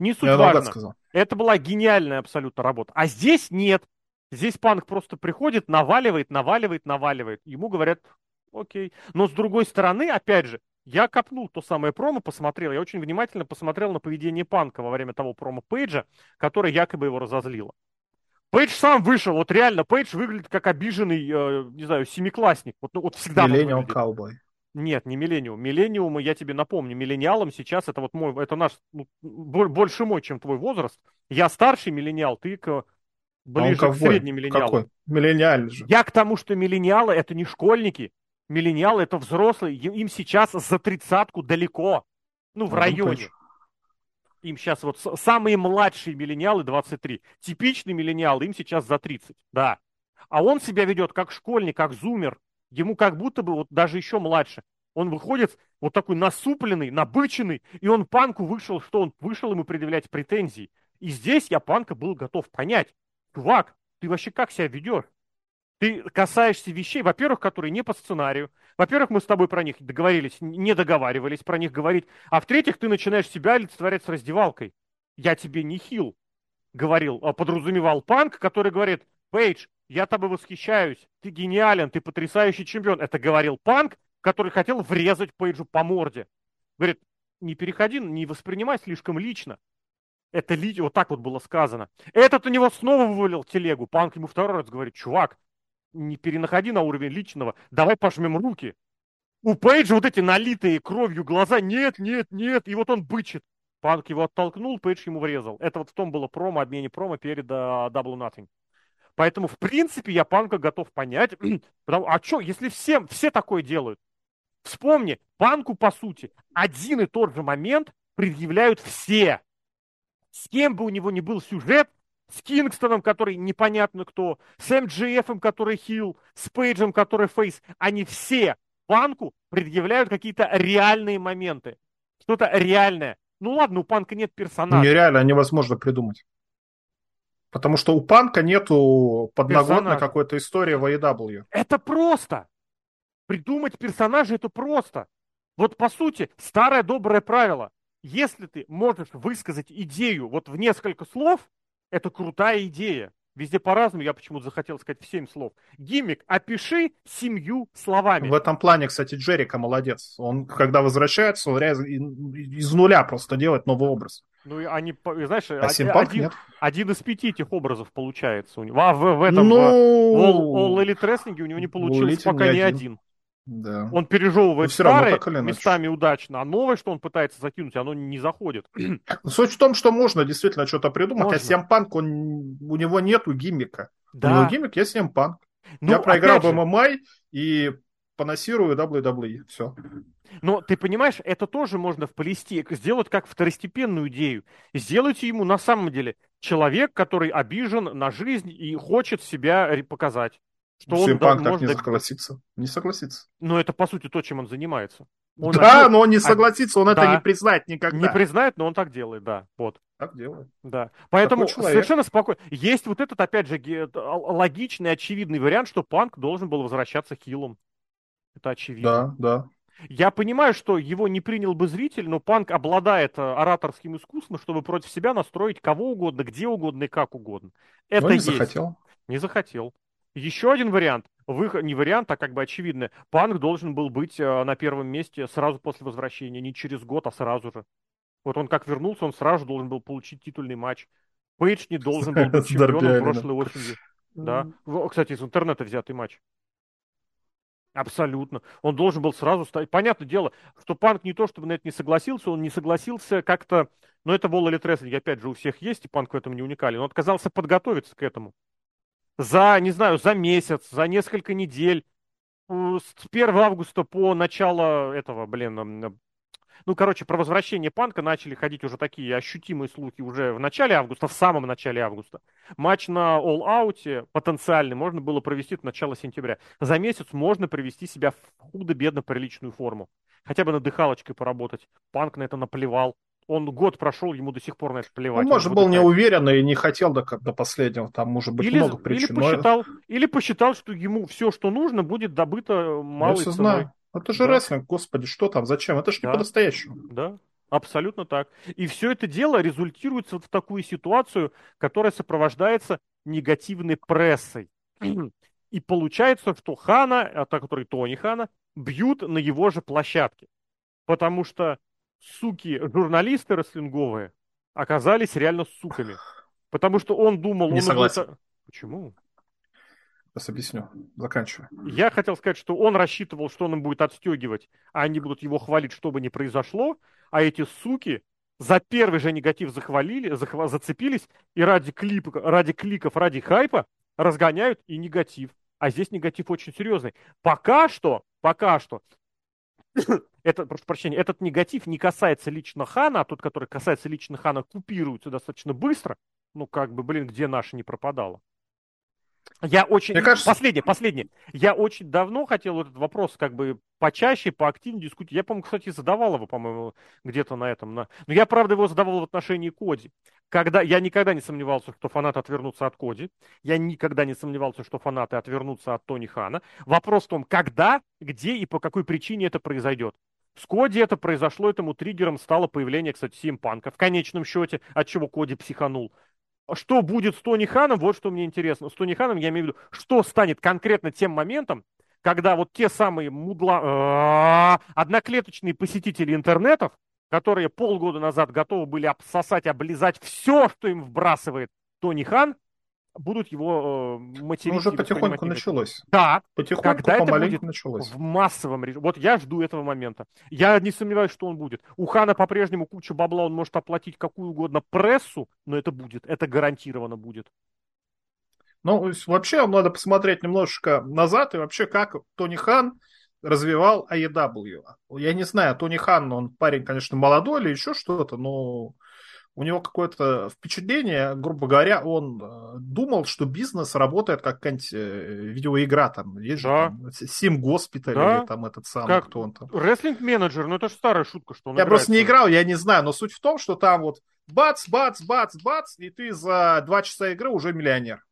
Не суть я важно. Это была гениальная абсолютно работа. А здесь нет. Здесь Панк просто приходит, наваливает, наваливает, наваливает. Ему говорят, окей. Но с другой стороны, опять же, я копнул то самое промо, посмотрел. Я очень внимательно посмотрел на поведение Панка во время того промо Пейджа, которое якобы его разозлило. Пейдж сам вышел, вот реально, Пейдж выглядит как обиженный, э, не знаю, семиклассник. Вот, вот всегда. Миллениум Cowboy. Нет, не миллениум. Миллениум, я тебе напомню, миллениалом сейчас, это вот мой, это наш, ну, больше мой, чем твой возраст. Я старший миллениал, ты к, ближе а к среднему миллениалу. Какой? Миллениаль же. Я к тому, что миллениалы это не школьники, миллениалы это взрослые, им сейчас за тридцатку далеко, ну, в а районе. Пейдж. Им сейчас вот самые младшие миллениалы двадцать три. Типичный миллениал, им сейчас за тридцать, да. А он себя ведет как школьник, как зумер. Ему как будто бы вот даже еще младше. Он выходит вот такой насупленный, набыченный, и он Панку вышел, что он вышел ему предъявлять претензии. И здесь я Панка был готов понять. Чувак, ты вообще как себя ведешь? Ты касаешься вещей, во-первых, которые не по сценарию. Во-первых, мы с тобой про них договорились, не договаривались про них говорить. А в-третьих, ты начинаешь себя олицетворять с раздевалкой. Я тебе не хил, говорил, подразумевал Панк, который говорит, Пейдж, я тобой восхищаюсь, ты гениален, ты потрясающий чемпион. Это говорил Панк, который хотел врезать Пейджу по морде. Говорит, не переходи, не воспринимай слишком лично. Это лично, вот так вот было сказано. Этот у него снова вывалил телегу. Панк ему второй раз говорит, чувак, не перенаходи на уровень личного, давай пожмем руки. У Пейджа вот эти налитые кровью глаза, нет, нет, нет, и вот он бычит. Панк его оттолкнул, Пейдж ему врезал. Это вот в том было промо, обмене промо перед uh, Double Nothing. Поэтому, в принципе, я Панка готов понять. Потому, а что, если всем, все такое делают? Вспомни, Панку, по сути, один и тот же момент предъявляют все. С кем бы у него ни был сюжет, с Кингстоном, который непонятно кто, с эм джей эфом, который хил, с Пейджем, который фейс, они все Панку предъявляют какие-то реальные моменты. Что-то реальное. Ну ладно, у Панка нет персонажа. Нереально, невозможно придумать. Потому что у Панка нету подноготной какой-то истории в эй и дабл ю. Это просто. Придумать персонажа это просто. Вот по сути, старое доброе правило. Если ты можешь высказать идею вот в несколько слов, это крутая идея. Везде по-разному. Я почему-то захотел сказать в семь слов. Гиммик, опиши семью словами. В этом плане, кстати, Джерико молодец. Он, когда возвращается, он из нуля просто делает новый образ. Ну, они, знаешь, а Симпанк один, один из пяти этих образов получается у него. А в, в этом, ну... в All Elite Wrestling у него не получилось пока ни один. один. Да. Он пережевывает старые местами удачно, а новое, что он пытается закинуть, оно не заходит. Суть в том, что можно действительно что-то придумать, можно. А Симпанк, он, у него нету гиммика. Да. У него гиммик, я Симпанк. Ну, я проиграл в ММА и поносирую дабл ю дабл ю и. Все. Но ты понимаешь, это тоже можно в Палестине сделать как второстепенную идею. Сделайте ему на самом деле человек, который обижен на жизнь и хочет себя показать. Что Симпанк так не согласится. Не согласится. Но это, по сути, то, чем он занимается. Он да, один... но он не согласится, он а... это да. не признает никогда. Не признает, но он так делает, да. Вот. Так делает. Да. Поэтому совершенно спокойно. Есть вот этот, опять же, ге... логичный, очевидный вариант, что Панк должен был возвращаться хилом. Это очевидно. Да, да. Я понимаю, что его не принял бы зритель, но Панк обладает ораторским искусством, чтобы против себя настроить кого угодно, где угодно и как угодно. Это но не есть. захотел. Не захотел. Еще один вариант, Вы... не вариант, а как бы очевидно, Панк должен был быть на первом месте сразу после возвращения, не через год, а сразу же. Вот он как вернулся, он сразу должен был получить титульный матч. Пейдж не должен был быть чемпионом прошлой осенью. Да. Кстати, из интернета взятый матч. Абсолютно. Он должен был сразу стать. Понятное дело, что Панк не то, чтобы на это не согласился, он не согласился как-то, но это All Elite Wrestling, опять же, у всех есть, и Панк в этом не уникален. Он отказался подготовиться к этому. За, не знаю, за месяц, за несколько недель, с первого августа по начало этого, блин, ну, короче, про возвращение Панка начали ходить уже такие ощутимые слухи уже в начале августа, в самом начале августа. Матч на All Out потенциальный можно было провести до начала сентября. За месяц можно привести себя в худо-бедно приличную форму. Хотя бы над дыхалочкой поработать. Панк на это наплевал. Он год прошел, ему до сих пор на это плевать. Он, может, он был не уверен и не хотел до, до последнего. Там может быть или, много причин. Или посчитал, но... или посчитал, что ему все, что нужно, будет добыто малой ценой. Знаю. Это же да. рестлинг, господи, что там, зачем? Это же да. не по-настоящему. Да, абсолютно так. И все это дело результирует вот в такую ситуацию, которая сопровождается негативной прессой. И получается, что Хана, а так, который Тони Хана, бьют на его же площадке. Потому что суки, журналисты рестлинговые оказались реально суками. Потому что он думал... Не он согласен. Угол... Почему? Сейчас объясню. Заканчиваю. Я хотел сказать, что он рассчитывал, что он им будет отстегивать, а они будут его хвалить, что бы ни произошло, а эти суки за первый же негатив захвалили, захва... зацепились, и ради, клип... ради кликов, ради хайпа разгоняют и негатив. А здесь негатив очень серьезный. Пока что, пока что... Это, прошу прощения, этот негатив не касается лично Хана, а тот, который касается лично Хана, купируется достаточно быстро. Ну, как бы, блин, где наша не пропадала? Я очень... Мне кажется... Последнее, последнее. Я очень давно хотел этот вопрос как бы почаще, поактивнее дискутировать. Я, по-моему, кстати, задавал его, по-моему, где-то на этом. На... Но я, правда, его задавал в отношении Коди. Когда... Я никогда не сомневался, что фанаты отвернутся от Коди. Я никогда не сомневался, что фанаты отвернутся от Тони Хана. Вопрос в том, когда, где и по какой причине это произойдет. С Коди это произошло, этому триггером стало появление, кстати, Симпанка. В конечном счете, от чего Коди психанул. Что будет с Тони Ханом, вот что мне интересно. С Тони Ханом я имею в виду, что станет конкретно тем моментом, когда вот те самые мудла... одноклеточные посетители интернетов, которые полгода назад готовы были обсосать, облизать все, что им вбрасывает Тони Хан, будут его э, материть. Ну, уже потихоньку началось. Да. Потихоньку, когда это будет началось. В массовом режиме. Вот я жду этого момента. Я не сомневаюсь, что он будет. У Хана по-прежнему куча бабла, он может оплатить какую угодно прессу, но это будет. Это гарантированно будет. Ну, вообще, надо посмотреть немножечко назад и вообще, как Тони Хан развивал эй и дабл ю. Я не знаю, Тони Хан, он парень, конечно, молодой или еще что-то, но... У него какое-то впечатление, грубо говоря, он думал, что бизнес работает как какая-нибудь видеоигра, там, есть да. же сим-госпиталь да. или там этот самый, как кто он там. Рестлинг-менеджер, ну это же старая шутка, что он Я играет, просто не играл, я не знаю, но суть в том, что там вот бац, бац, бац, бац, и ты за два часа игры уже миллионер.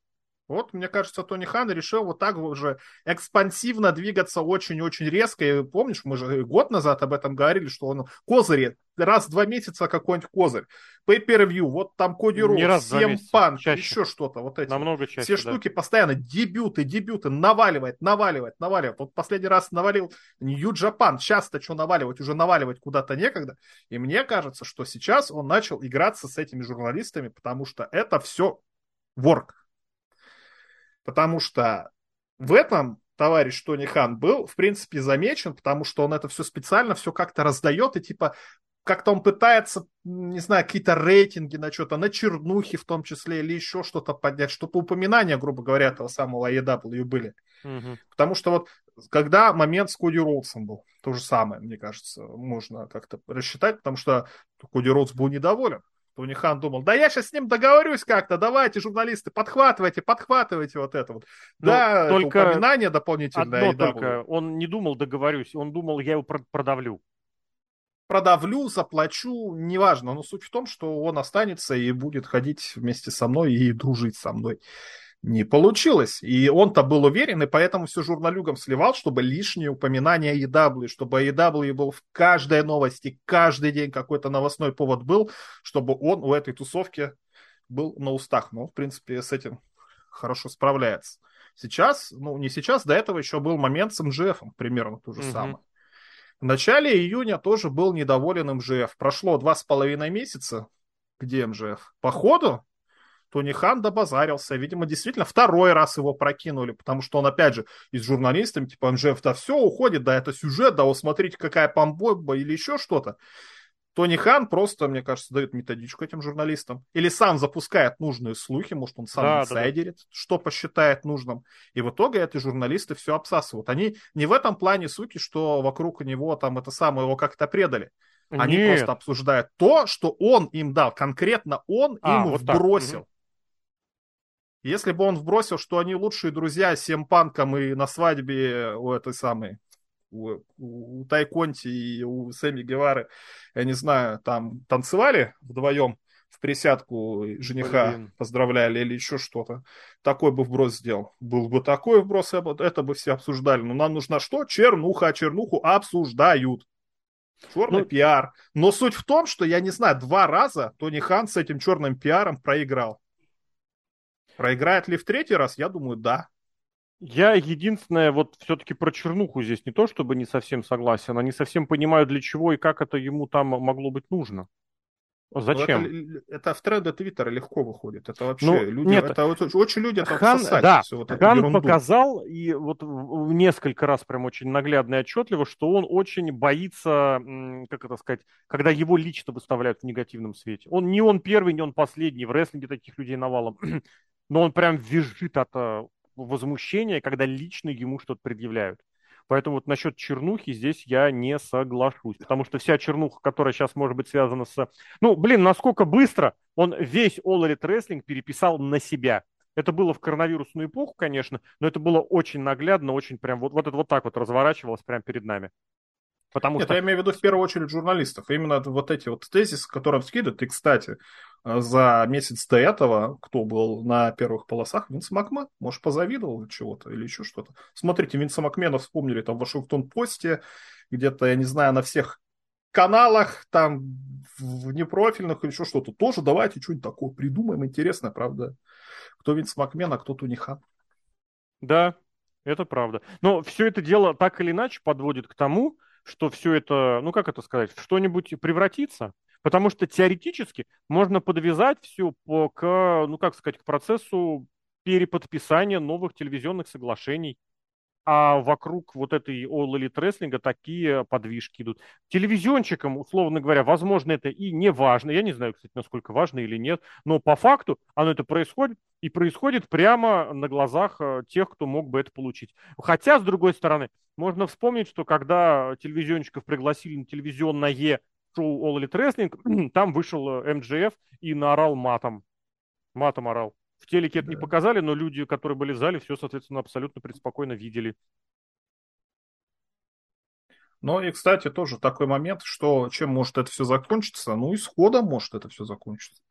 Вот, мне кажется, Тони Хан решил вот так уже экспансивно двигаться очень-очень резко. И помнишь, мы же год назад об этом говорили, что он козырь, раз в два месяца какой-нибудь козырь. Pay-per-view, вот там Коди Роуз, Симпанк, еще что-то. Вот эти намного чаще, все штуки да. постоянно, дебюты, дебюты, наваливает, наваливает, наваливает. Вот последний раз навалил Нью-Джапан, сейчас-то что наваливать, уже наваливать куда-то некогда. И мне кажется, что сейчас он начал играться с этими журналистами, потому что это все ворк. Потому что в этом товарищ Тони Хан был, в принципе, замечен, потому что он это все специально, все как-то раздает, и типа как-то он пытается, не знаю, какие-то рейтинги на что-то, на чернухи в том числе, или еще что-то поднять, чтобы упоминания, грубо говоря, этого самого эй и дабл ю были. Mm-hmm. Потому что вот когда момент с Коди Роудсом был, то же самое, мне кажется, можно как-то рассчитать, потому что Коди Роудс был недоволен. Тони Хан думал, да я сейчас с ним договорюсь как-то, давайте, журналисты, подхватывайте, подхватывайте вот это вот. Но да, только это упоминание дополнительное. Одно только, он не думал договорюсь, он думал, я его продавлю. Продавлю, заплачу, неважно, но суть в том, что он останется и будет ходить вместе со мной и дружить со мной. Не получилось, и он-то был уверен, и поэтому все журналюгам сливал, чтобы лишние упоминания эй и дабл ю, чтобы эй и дабл ю был в каждой новости, каждый день какой-то новостной повод был, чтобы он у этой тусовки был на устах. Ну, в принципе, с этим хорошо справляется. Сейчас, ну не сейчас, до этого еще был момент с эм джэ эфом, примерно то же mm-hmm. самое. В начале июня тоже был недоволен эм джэ эф. Прошло два с половиной месяца, где эм джэ эф? По ходу Тони Хан добазарился. Видимо, действительно, второй раз его прокинули, потому что он, опять же, и с журналистами, типа, эм джэ эф, да все, уходит, да, это сюжет, да, вот смотрите, какая помбомба или еще что-то. Тони Хан просто, мне кажется, дает методичку этим журналистам. Или сам запускает нужные слухи, может, он сам да, инсайдерит, да, да. что посчитает нужным. И в итоге эти журналисты все обсасывают. Они не в этом плане, суки, что вокруг него там это самое, его как-то предали. Они Нет. просто обсуждают то, что он им дал, конкретно он а, им вот вбросил. Так. Если бы он вбросил, что они лучшие друзья с Симпанком и на свадьбе у этой самой, у, у Тайконти и у Сэмми Гевары, я не знаю, там танцевали вдвоем в присядку жениха, Блин. поздравляли или еще что-то, такой бы вброс сделал. Был бы такой вброс, это бы все обсуждали. Но нам нужно что? Чернуха, чернуху обсуждают. Черный ну... пиар. Но суть в том, что, я не знаю, два раза Тони Хан с этим черным пиаром проиграл. Проиграет ли в третий раз? Я думаю, да. Я единственное, вот все-таки про чернуху здесь не то, чтобы не совсем согласен, а не совсем понимаю, для чего и как это ему там могло быть нужно. Зачем? Это, это в тренды Твиттера легко выходит. Это вообще ну, люди... Нет, это очень люди там всосали. Да, всю вот эту Хан ерунду. Показал, и вот несколько раз прям очень наглядно и отчетливо, что он очень боится, как это сказать, когда его лично выставляют в негативном свете. Он не он первый, не он последний. В рестлинге таких людей навалом. Но он прям визжит от возмущения, когда лично ему что-то предъявляют. Поэтому вот насчет чернухи здесь я не соглашусь. Потому что вся чернуха, которая сейчас может быть связана с... Ну, блин, насколько быстро он весь All Elite Wrestling переписал на себя. Это было в коронавирусную эпоху, конечно, но это было очень наглядно, очень прям... Вот, вот это вот так вот разворачивалось прямо перед нами. Потому Нет, что... я имею в виду в первую очередь журналистов. Именно вот эти вот тезисы, которые скидывают. И, кстати, за месяц до этого, кто был на первых полосах, Винс Макмен, может, позавидовал чего-то или еще что-то. Смотрите, Винса Макмена вспомнили там в Вашингтон-Посте, где-то, я не знаю, на всех каналах, там, в непрофильных или еще что-то. Тоже давайте что-нибудь такое придумаем. Интересно, правда, кто Винс Макмен, а кто Тони Хан. Да, это правда. Но все это дело так или иначе подводит к тому, что все это, ну как это сказать, в что-нибудь превратится, потому что теоретически можно подвязать все по, к, ну как сказать, к процессу переподписания новых телевизионных соглашений, а вокруг вот этой All Elite Wrestling такие подвижки идут. Телевизионщикам, условно говоря, возможно, это и не важно, я не знаю, кстати, насколько важно или нет, но по факту оно это происходит, и происходит прямо на глазах тех, кто мог бы это получить. Хотя, с другой стороны, можно вспомнить, что когда телевизионщиков пригласили на телевизионное шоу All Elite Wrestling, там вышел эм джэ эф и наорал матом. Матом орал. В телеке это не показали, но люди, которые были в зале, все, соответственно, абсолютно преспокойно видели. Ну и, кстати, тоже такой момент, что чем может это все закончиться? Ну, исходом может это все закончиться.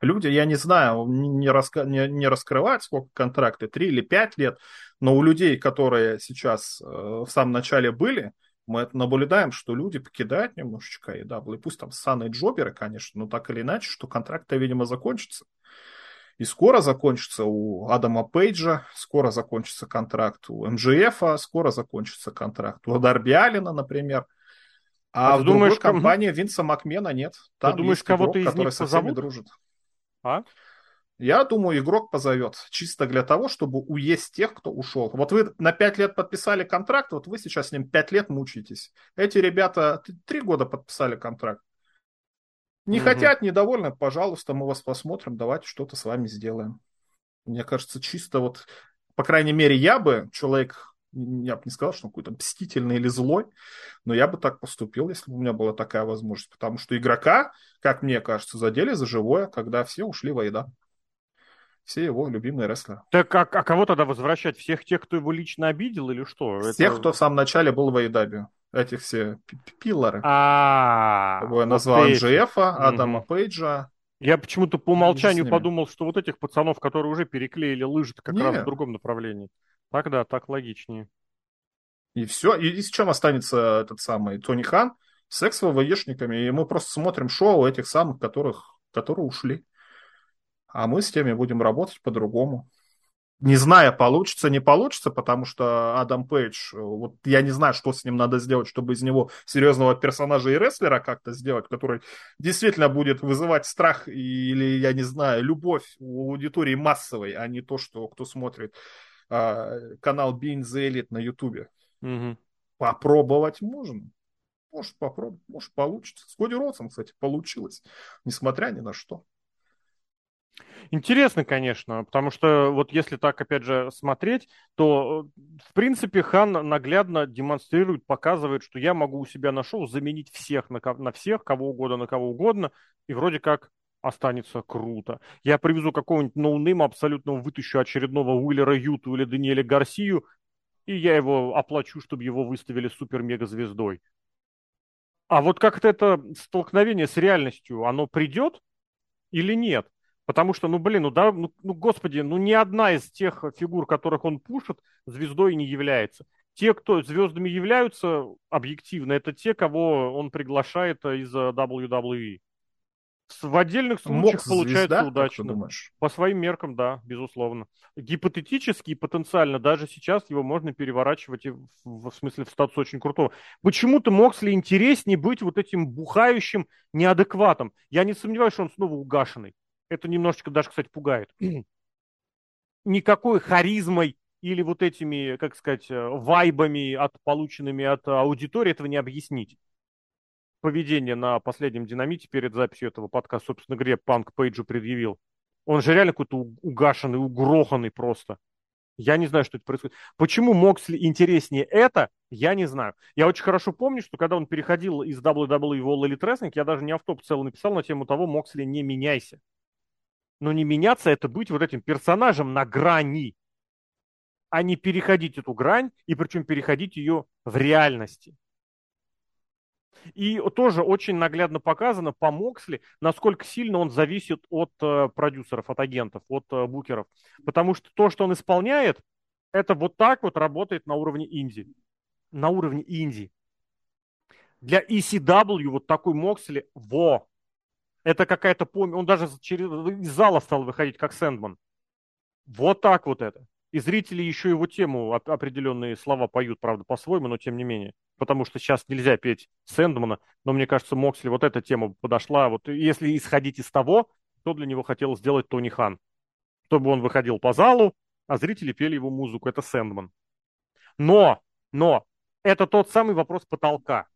Люди, я не знаю, не, раска... не, не раскрывают, сколько контракты, три или пять лет, но у людей, которые сейчас э, в самом начале были, мы это наблюдаем, что люди покидают немножечко эй и дабл ю, пусть там ссаные джоберы, конечно, но так или иначе, что контракт-то, видимо, закончится. И скоро закончится у Адама Пейджа, скоро закончится контракт у эм джэ эф, скоро закончится контракт у Дарби Аллена, например. А, а в думаешь, другой компании Винса Макмена нет. Там ты думаешь, кого-то из них позовут? Дружит. А? Я думаю, игрок позовет чисто для того, чтобы уесть тех, кто ушел. Вот вы на пять лет подписали контракт, вот вы сейчас с ним пять лет мучаетесь. Эти ребята три года подписали контракт. Не угу. хотят, недовольны, пожалуйста, мы вас посмотрим, давайте что-то с вами сделаем. Мне кажется, чисто вот, по крайней мере, я бы, человек, я бы не сказал, что он какой-то мстительный или злой, но я бы так поступил, если бы у меня была такая возможность. Потому что игрока, как мне кажется, задели за живое, когда все ушли в айда. Все его любимые рестлеры. Так а, а кого тогда возвращать? Всех тех, кто его лично обидел или что? Всех, это... кто в самом начале был в айдабе. Этих все пилоры. А-а-а. Я назвал Джеффа, Адама Пейджа. Я почему-то по умолчанию подумал, что вот этих пацанов, которые уже переклеили лыжи, как раз в другом направлении. Так да, так логичнее. И все. И, и с чем останется этот самый Тони Хан? Секс с ВВЕшниками. И мы просто смотрим шоу этих самых, которых, которые ушли. А мы с теми будем работать по-другому. Не знаю, получится, не получится, потому что Адам Пейдж, вот я не знаю, что с ним надо сделать, чтобы из него серьезного персонажа и рестлера как-то сделать, который действительно будет вызывать страх или, я не знаю, любовь у аудитории массовой, а не то, что кто смотрит а, канал Being the Elite на Ютубе. Угу. Попробовать можно. Может, попробовать, может, получится. С Коди Роудсом, кстати, получилось, несмотря ни на что. Интересно, конечно, потому что вот если так, опять же, смотреть, то, в принципе, Хан наглядно демонстрирует, показывает, что я могу у себя на шоу заменить всех на, на всех, кого угодно, на кого угодно, и вроде как останется круто. Я привезу какого-нибудь ноунейма, абсолютно вытащу очередного Уиллера Юту или Даниэля Гарсию, и я его оплачу, чтобы его выставили супер-мега-звездой. А вот как-то это столкновение с реальностью, оно придет или нет? Потому что, ну, блин, ну, да, ну, ну, господи, ну, ни одна из тех фигур, которых он пушит, звездой не является. Те, кто звездами являются, объективно, это те, кого он приглашает из дабл ю дабл ю и. В отдельных случаях получается удачно. По своим меркам, да, безусловно. Гипотетически и потенциально даже сейчас его можно переворачивать в, в смысле в статус очень крутого. Почему-то Моксли интереснее быть вот этим бухающим неадекватом. Я не сомневаюсь, что он снова угашенный. Это немножечко даже, кстати, пугает. Никакой харизмой или вот этими, как сказать, вайбами, от, полученными от аудитории, этого не объяснить. Поведение на последнем динамите перед записью этого подкаста, собственно говоря, Панк Пейджу предъявил. Он же реально какой-то угашенный, угроханный просто. Я не знаю, что это происходит. Почему Моксли интереснее это, я не знаю. Я очень хорошо помню, что когда он переходил из дабл ю дабл ю и в All Elite Wrestling, я даже не автоп целый написал на тему того, Моксли, не меняйся. Но не меняться – это быть вот этим персонажем на грани, а не переходить эту грань, и причем переходить ее в реальности. И тоже очень наглядно показано по Моксли, насколько сильно он зависит от э, продюсеров, от агентов, от э, букеров. Потому что то, что он исполняет, это вот так вот работает на уровне инди. На уровне инди. Для и си дабл ю вот такой Моксли – во! Это какая-то помесь. Он даже через... из зала стал выходить, как Сэндман. Вот так вот это. И зрители еще его тему оп- определенные слова поют, правда, по-своему, но тем не менее. Потому что сейчас нельзя петь Сэндмана, но мне кажется, Моксли вот эта тема подошла. Вот если исходить из того, что для него хотел сделать Тони Хан. Чтобы он выходил по залу, а зрители пели его музыку. Это Сэндман. Но, но, это тот самый вопрос потолка.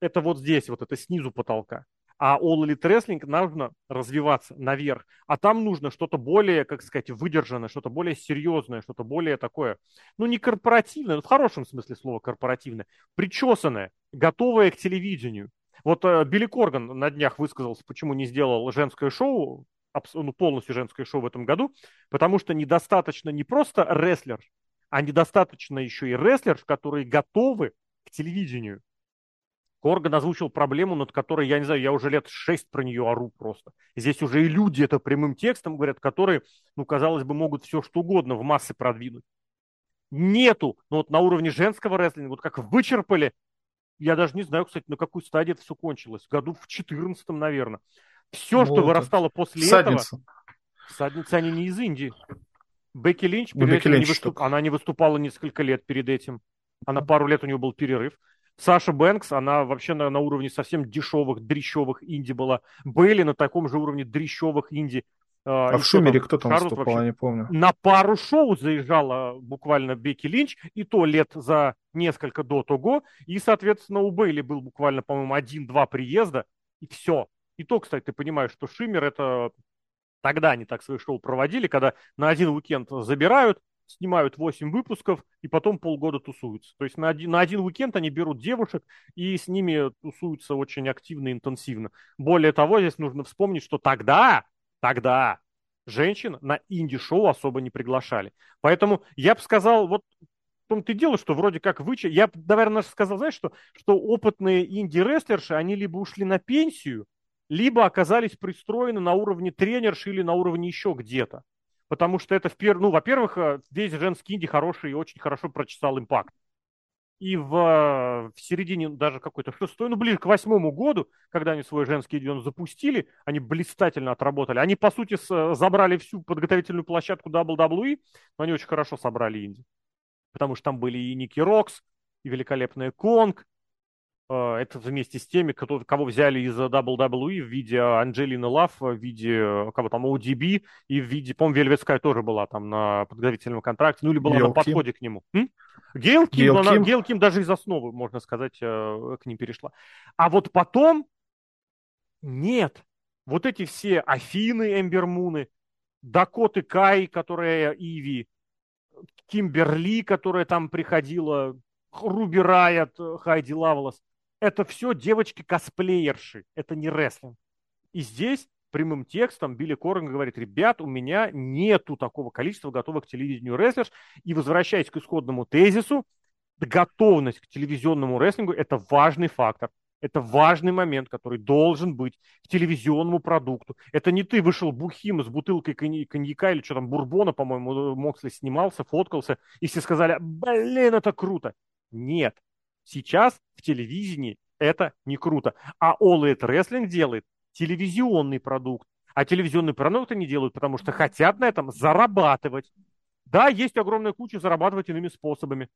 Это вот здесь, вот это снизу потолка. А All Elite Wrestling нужно развиваться наверх. А там нужно что-то более, как сказать, выдержанное, что-то более серьезное, что-то более такое, ну, не корпоративное, но в хорошем смысле слова корпоративное, причесанное, готовое к телевидению. Вот э, Билли Корган на днях высказался, почему не сделал женское шоу, абс- ну, полностью женское шоу в этом году, потому что недостаточно не просто рестлер, а недостаточно еще и рестлерш, которые готовы к телевидению. Корган озвучил проблему, над которой, я не знаю, я уже лет шесть про нее ору просто. Здесь уже и люди это прямым текстом говорят, которые, ну, казалось бы, могут все что угодно в массы продвинуть. Нету, но вот на уровне женского рестлинга, вот как вычерпали, я даже не знаю, кстати, на какую стадию это все кончилось. Году в четырнадцатом, наверное. Все, вот что вырастало после садница. этого... Садница. Они не из Индии. Бекки Линч, перед Бекки этим Линч не выступ... она не выступала несколько лет перед этим. Она пару лет, у нее был перерыв. Саша Бэнкс, она вообще на, на уровне совсем дешевых, дрищевых инди была. Бейли на таком же уровне дрищевых инди. А в «Шумере» там, кто там выступал, я не помню. На пару шоу заезжала буквально Бекки Линч, и то лет за несколько до того. И, соответственно, у Бейли был буквально, по-моему, один-два приезда, и все. И то, кстати, ты понимаешь, что «Шиммер» — это... Тогда они так свои шоу проводили, когда на один уикенд забирают, снимают восемь выпусков и потом полгода тусуются. То есть на один, на один уикенд они берут девушек и с ними тусуются очень активно и интенсивно. Более того, здесь нужно вспомнить, что тогда... Тогда женщин на инди-шоу особо не приглашали. Поэтому я бы сказал, вот в том-то и дело, что вроде как вычи... Я бы, наверное, сказал, знаешь, что, что опытные инди-рестлерши, они либо ушли на пенсию, либо оказались пристроены на уровне тренерши или на уровне еще где-то. Потому что это в первую... Ну, во-первых, весь женский инди хороший и очень хорошо прочесал импакт. И в, в середине даже какой-то шестой, ну, ближе к восьмому году, когда они свой женский дивизион запустили, они блистательно отработали. Они, по сути, с, забрали всю подготовительную площадку дабл ю дабл ю и, но они очень хорошо собрали инди. Потому что там были и Ники Рокс, и великолепная Конг. Это вместе с теми, кто, кого взяли из дабл ю дабл ю и в виде Анджелины Лав, в виде кого там, о ди би, и в виде, по-моему, Вельвет Скай тоже была там на подготовительном контракте, ну или была Гейл на подходе Ким. К нему. М? Гейл Ким, Гейл, она, Ким. Гейл Ким даже из основы, можно сказать, к ним перешла. А вот потом нет. Вот эти все Афины, Эмбер Муны, Дакоты Кай, которая Иви, Кимберли, которая там приходила, Руби Райот, Хайди Лавлас. Это все девочки-косплеерши, это не рестлинг. И здесь прямым текстом Билли Корган говорит: ребят, у меня нету такого количества готовых к телевидению рестлерш. И возвращаясь к исходному тезису, готовность к телевизионному рестлингу – это важный фактор. Это важный момент, который должен быть к телевизионному продукту. Это не ты вышел бухим с бутылкой коньяка или что там, бурбона, по-моему, Моксли снимался, фоткался, и все сказали: блин, это круто. Нет. Сейчас в телевидении это не круто. А All Elite Wrestling делает телевизионный продукт. А телевизионный продукт они делают, потому что хотят на этом зарабатывать. Да, есть огромная куча зарабатывать иными способами.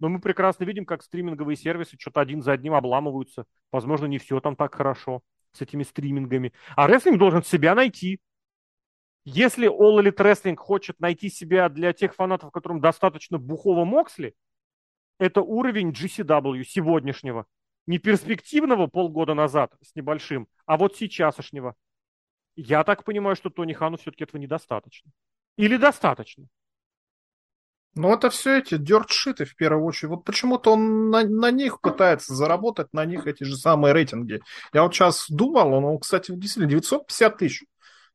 Но мы прекрасно видим, как стриминговые сервисы что-то один за одним обламываются. Возможно, не все там так хорошо с этими стримингами. А рестлинг должен себя найти. Если All Elite Wrestling хочет найти себя для тех фанатов, которым достаточно бухого Моксли, это уровень джи си дабл ю сегодняшнего. Не перспективного полгода назад с небольшим, а вот сейчасшнего. Я так понимаю, что Тони Хану все-таки этого недостаточно. Или достаточно? Ну, это все эти дёртшиты в первую очередь. Вот почему-то он на, на них пытается заработать, на них эти же самые рейтинги. Я вот сейчас думал, ну, кстати, действительно, девятьсот пятьдесят тысяч.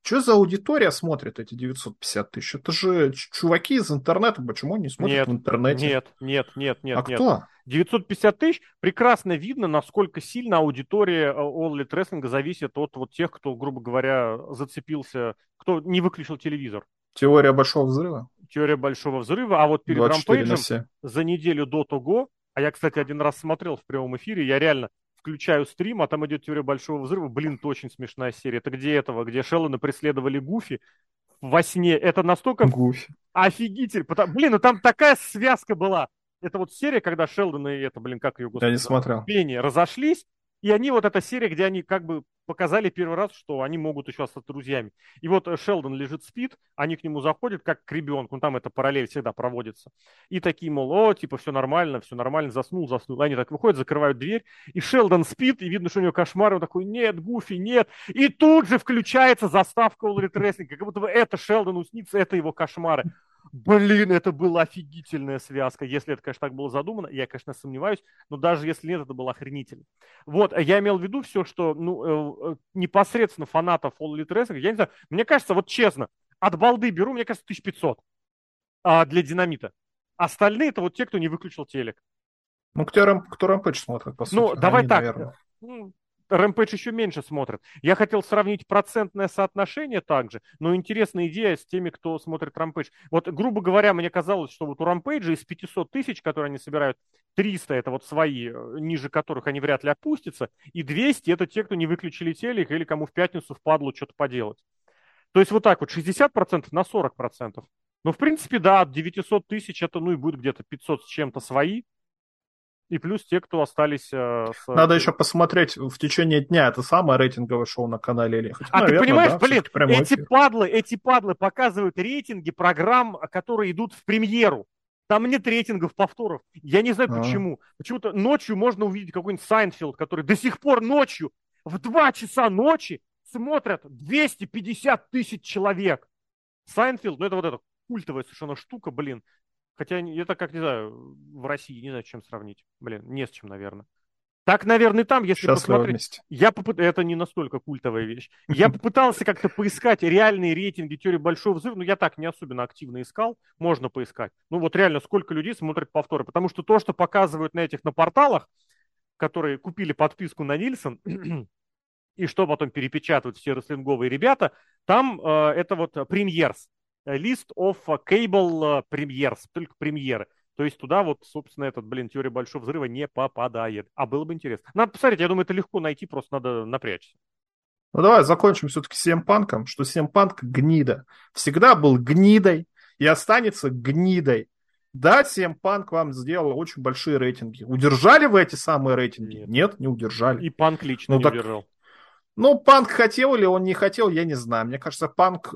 Что за аудитория смотрит эти девятьсот пятьдесят тысяч? Это же чуваки из интернета. Почему они смотрят нет, в интернете? Нет, нет, нет, нет. А нет. Кто? девятьсот пятьдесят тысяч. Прекрасно видно, насколько сильно аудитория All Elite Wrestling зависит от вот тех, кто, грубо говоря, зацепился, кто не выключил телевизор. Теория большого взрыва. Теория большого взрыва. А вот перед Рампейджем за неделю до того, а я, кстати, один раз смотрел в прямом эфире, я реально... включаю стрим, а там идет теория большого взрыва. Блин, это очень смешная серия. Это где этого, где Шеллона преследовали Гуфи во сне. Это настолько Гуфи. Офигитель. Потому... Блин, ну там такая связка была. Это вот серия, когда Шеллон и это, блин, как ее, господи, я не смотрел. Пение разошлись, и они вот эта серия, где они как бы показали первый раз, что они могут еще остаться друзьями. И вот Шелдон лежит, спит, они к нему заходят, как к ребенку, ну, там это параллель всегда проводится. И такие, мол, о, типа, все нормально, все нормально, заснул, заснул. Они так выходят, закрывают дверь, и Шелдон спит, и видно, что у него кошмар, он такой, нет, Гуфи, нет. И тут же включается заставка All Elite Wrestling, как будто бы это Шелдону снится, это его кошмары. Блин, это была офигительная связка. Если это, конечно, так было задумано, я, конечно, сомневаюсь, но даже если нет, это было охренительно. Вот, я имел в виду все, что ну, непосредственно фанатов All Elite Wrestling, я не знаю, мне кажется, вот честно, от балды беру, мне кажется, тысяча пятьсот а, для динамита. Остальные это вот те, кто не выключил телек. Ну, кто Rampage смотрит, по сути. Ну, давай они, так. Наверное. Rampage еще меньше смотрит. Я хотел сравнить процентное соотношение также, но интересная идея с теми, кто смотрит Rampage. Вот, грубо говоря, мне казалось, что вот у Rampage из пятьсот тысяч, которые они собирают, триста это вот свои, ниже которых они вряд ли опустятся, и двести это те, кто не выключили телек или кому в пятницу впадло что-то поделать. То есть вот так вот, шестьдесят процентов на сорок процентов. Ну, в принципе, да, от девятисот тысяч это, ну, и будет где-то пятьсот с чем-то свои. и плюс те, кто остались... Э, с... Надо еще посмотреть в течение дня, это самое рейтинговое шоу на канале или... Хоть, а наверное, ты понимаешь, да, блин, эти падлы, эти падлы показывают рейтинги программ, которые идут в премьеру. Там нет рейтингов повторов. Я не знаю, А-а-а. почему. Почему-то ночью можно увидеть какой-нибудь Сайнфилд, который до сих пор ночью в два часа ночи смотрят двести пятьдесят тысяч человек. Сайнфилд, ну это вот эта культовая совершенно штука, блин. Хотя это, как, не знаю, в России, не знаю, с чем сравнить. Блин, не с чем, наверное. Так, наверное, там, если Счастливо посмотреть... Вместе. Я попыт... Это не настолько культовая вещь. Я попытался как-то поискать реальные рейтинги теории Большого Взрыва, но я так не особенно активно искал. Можно поискать. Ну вот реально, сколько людей смотрят повторы. Потому что то, что показывают на этих, на порталах, которые купили подписку на Нильсон, и что потом перепечатывают все рестлинговые ребята, там э, это вот премьерс. List of Cable Premiers, только премьеры. То есть туда вот, собственно, этот, блин, теория Большого Взрыва не попадает. А было бы интересно. Надо посмотреть, я думаю, это легко найти, просто надо напрячься. Ну давай закончим все-таки Симпанком, что Симпанк гнида. Всегда был гнидой и останется гнидой. Да, Симпанк вам сделал очень большие рейтинги. Удержали вы эти самые рейтинги? Нет, Нет не удержали. И Панк лично ну, не так... удержал. Ну, Панк хотел или он не хотел, я не знаю. Мне кажется, Панк...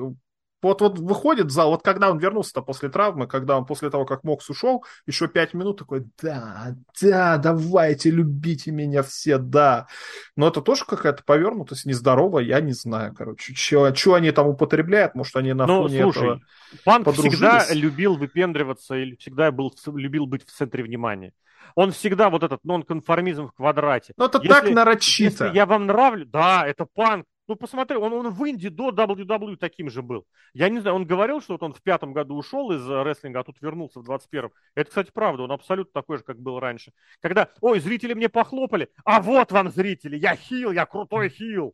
Вот, вот выходит в зал, вот когда он вернулся-то после травмы, когда он после того, как Мокс ушел, еще пять минут такой, да, да, давайте, любите меня все, да. Но это тоже какая-то повернутость нездоровая, я не знаю, короче, что они там употребляют, может, они на Но, фоне слушай, этого Панк подружились. Всегда любил выпендриваться и всегда был, любил быть в центре внимания. Он всегда вот этот нонконформизм в квадрате. Ну, это если, так нарочито. Если я вам нравлюсь, да, это Панк. Ну, посмотри, он, он в Индии до дабл ю дабл ю и таким же был. Я не знаю, он говорил, что вот он в пятом году ушел из рестлинга, а тут вернулся в двадцать первом. Это, кстати, правда, он абсолютно такой же, как был раньше. Когда, ой, зрители мне похлопали, а вот вам зрители, я хил, я крутой хил.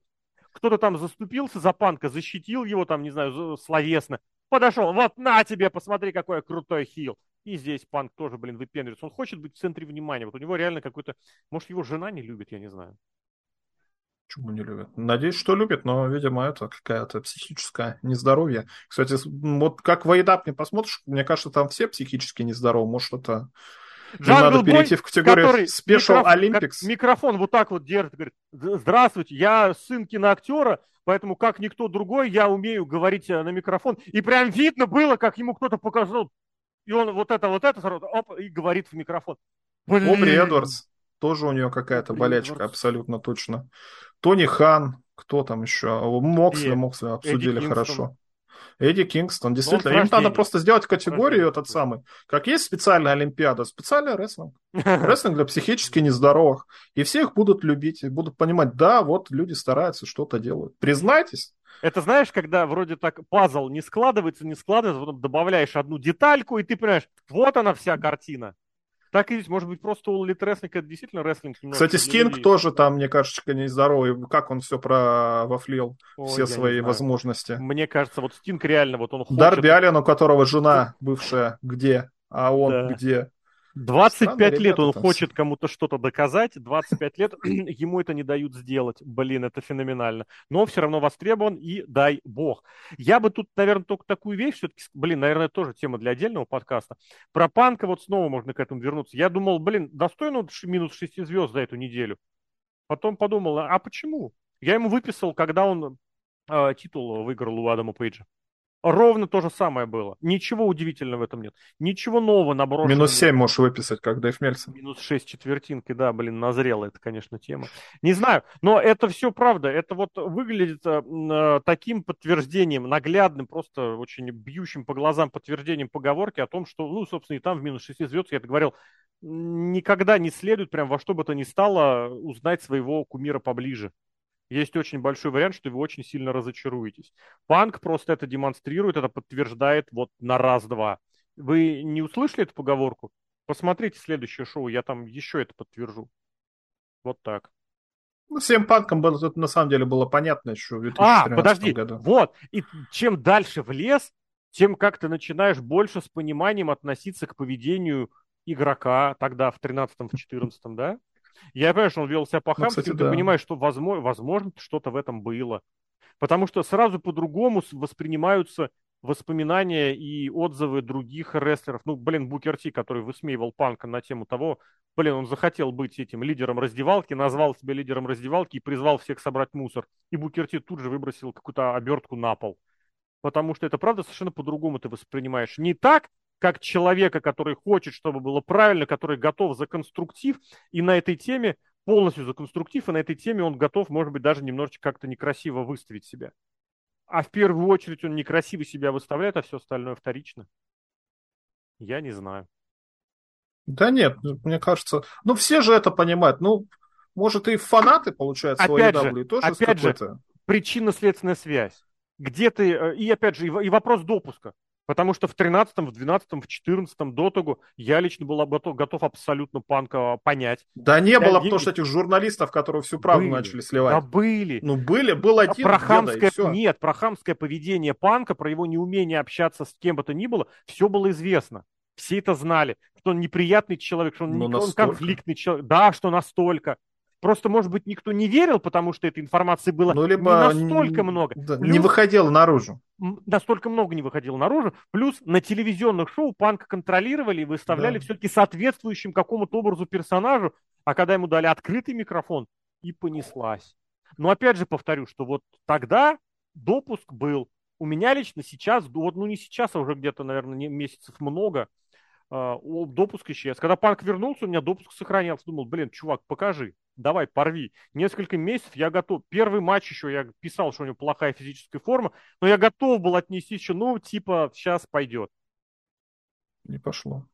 Кто-то там заступился за Панка, защитил его там, не знаю, словесно. Подошел, вот на тебе, посмотри, какой я крутой хил. И здесь Панк тоже, блин, выпендривается. Он хочет быть в центре внимания. Вот у него реально какой-то, может, его жена не любит, я не знаю. Почему не любят? Надеюсь, что любят, но, видимо, это какая-то психическое нездоровье. Кстати, вот как в Айдап не посмотришь, мне кажется, там все психически нездоровы. Может, это Джангл надо перейти Бой, в категорию Special Olympics. Микрофон вот так вот держит, говорит, здравствуйте, я сын киноактера, поэтому, как никто другой, я умею говорить на микрофон. И прям видно было, как ему кто-то показал, и он вот это, вот это, сразу, оп, и говорит в микрофон. Блин. Обри Эдвардс. Тоже у нее какая-то Блин, болячка, Эдвардс. Абсолютно точно. Тони Хан, кто там еще? Моксли, Моксли обсудили Эдди хорошо. Эдди Кингстон, действительно. Им надо просто сделать категорию этот самый. Как есть специальная олимпиада, специальный рестлинг. Рестлинг для психически нездоровых. И все их будут любить, и будут понимать, да, вот люди стараются, что-то делают. Признайтесь. Это знаешь, когда вроде так пазл не складывается, не складывается, потом добавляешь одну детальку, и ты понимаешь, вот она вся картина. Так и здесь, может быть, просто All Elite Wrestling это действительно рестлинг. Кстати, Стинг тоже там, мне кажется, нездоровый. Как он все провафлил, Ой, все свои возможности. Мне кажется, вот Стинг реально, вот он хочет... Дарби Аллен, у которого жена бывшая где, а он да. где. двадцать пять Странно, лет он хочет все. Кому-то что-то доказать, двадцать пять лет ему это не дают сделать. Блин, это феноменально. Но все равно востребован и дай бог. Я бы тут, наверное, только такую вещь все-таки, блин, наверное, тоже тема для отдельного подкаста. Про Панка вот снова можно к этому вернуться. Я думал, блин, достойно минус шесть звезд за эту неделю. Потом подумал, а почему? Я ему выписал, когда он э, титул выиграл у Адама Пейджа. Ровно то же самое было. Ничего удивительного в этом нет. Ничего нового наброшенного. Минус семь можешь выписать, как Дэйв Мельцер. Минус шесть четвертинки, да, блин, назрела это, конечно, тема. Не знаю, но это все правда. Это вот выглядит э, таким подтверждением, наглядным, просто очень бьющим по глазам подтверждением поговорки о том, что, ну, собственно, и там в минус шести звезд, я это говорил, никогда не следует прям во что бы то ни стало узнать своего кумира поближе. Есть очень большой вариант, что вы очень сильно разочаруетесь. Панк просто это демонстрирует, это подтверждает вот на раз-два. Вы не услышали эту поговорку? Посмотрите следующее шоу, я там еще это подтвержу. Вот так. Ну, всем Панкам было, это на самом деле было понятно еще в две тысячи тринадцатом году. А, подожди, году. Вот. И чем дальше в лес, тем как ты начинаешь больше с пониманием относиться к поведению игрока тогда в тринадцатом, в четырнадцатом, да? Я понимаю, что он вел себя по-хамски, ну, ты да. понимаешь, что возможно, возможно что-то в этом было. Потому что сразу по-другому воспринимаются воспоминания и отзывы других рестлеров. Ну, блин, Букер Ти, который высмеивал Панка на тему того, блин, он захотел быть этим лидером раздевалки, назвал себя лидером раздевалки и призвал всех собрать мусор. И Букер Ти тут же выбросил какую-то обертку на пол. Потому что это, правда, совершенно по-другому ты воспринимаешь. Не так, как человека, который хочет, чтобы было правильно, который готов за конструктив, и на этой теме полностью за конструктив, и на этой теме он готов, может быть, даже немножечко как-то некрасиво выставить себя. А в первую очередь он некрасиво себя выставляет, а все остальное вторично. Я не знаю. Да нет, мне кажется... Ну, все же это понимают. Ну, может, и фанаты, получается, опять же, и тоже опять же, причинно-следственная связь. Где ты... И, опять же, и вопрос допуска. Потому что в тринадцатом, в двенадцатом, в четырнадцатом дотогу я лично был готов, готов абсолютно Панка понять. Да не я было, деньги... потому что этих журналистов, которые всю правду были, начали сливать. Да были. Ну были, был один. Про хамское... деда, Нет, про хамское поведение Панка, про его неумение общаться с кем бы то ни было, все было известно. Все это знали, что он неприятный человек, что он, не... он конфликтный человек. Да, что настолько. Просто, может быть, никто не верил, потому что этой информации было ну, либо не настолько не, много. Да, плюс, не выходило наружу. Настолько много не выходило наружу. Плюс на телевизионных шоу Панка контролировали и выставляли да. все-таки соответствующим какому-то образу персонажу. А когда ему дали открытый микрофон, и понеслась. Но опять же повторю, что вот тогда допуск был. У меня лично сейчас, вот, ну не сейчас, а уже где-то, наверное, месяцев много, допуск исчез. Когда Панк вернулся, у меня допуск сохранялся. Думал, блин, чувак, покажи. Давай, порви. Несколько месяцев я готов. Первый матч еще я писал, что у него плохая физическая форма, но я готов был отнести еще, ну, типа, сейчас пойдет. Не пошло.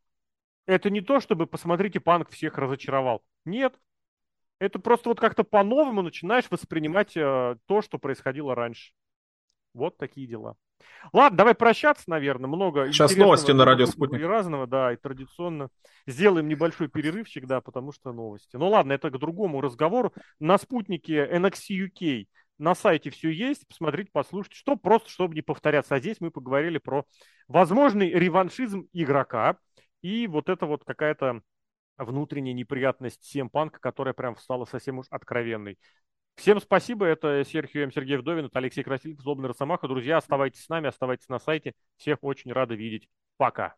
Это не то, чтобы, посмотрите, Панк всех разочаровал. Нет. Это просто вот как-то по-новому начинаешь воспринимать э, то, что происходило раньше. Вот такие дела. Ладно, давай прощаться, наверное. Много сейчас интересного. Сейчас новости на радио Спутник. И разного, да, и традиционно. Сделаем небольшой перерывчик, да, потому что новости. Ну ладно, это к другому разговору. На Спутнике Эн Экс Ти Ю Кей на сайте все есть. Посмотрите, послушайте, что просто, чтобы не повторяться. А здесь мы поговорили про возможный реваншизм игрока и вот это вот какая-то внутренняя неприятность Си Эм Панка, которая прям стала совсем уж откровенной. Всем спасибо. Это Серхио М. Сергей Вдовин, это Алексей Красильников, Злобный Росомаха. Друзья, оставайтесь с нами, оставайтесь на сайте. Всех очень рады видеть. Пока.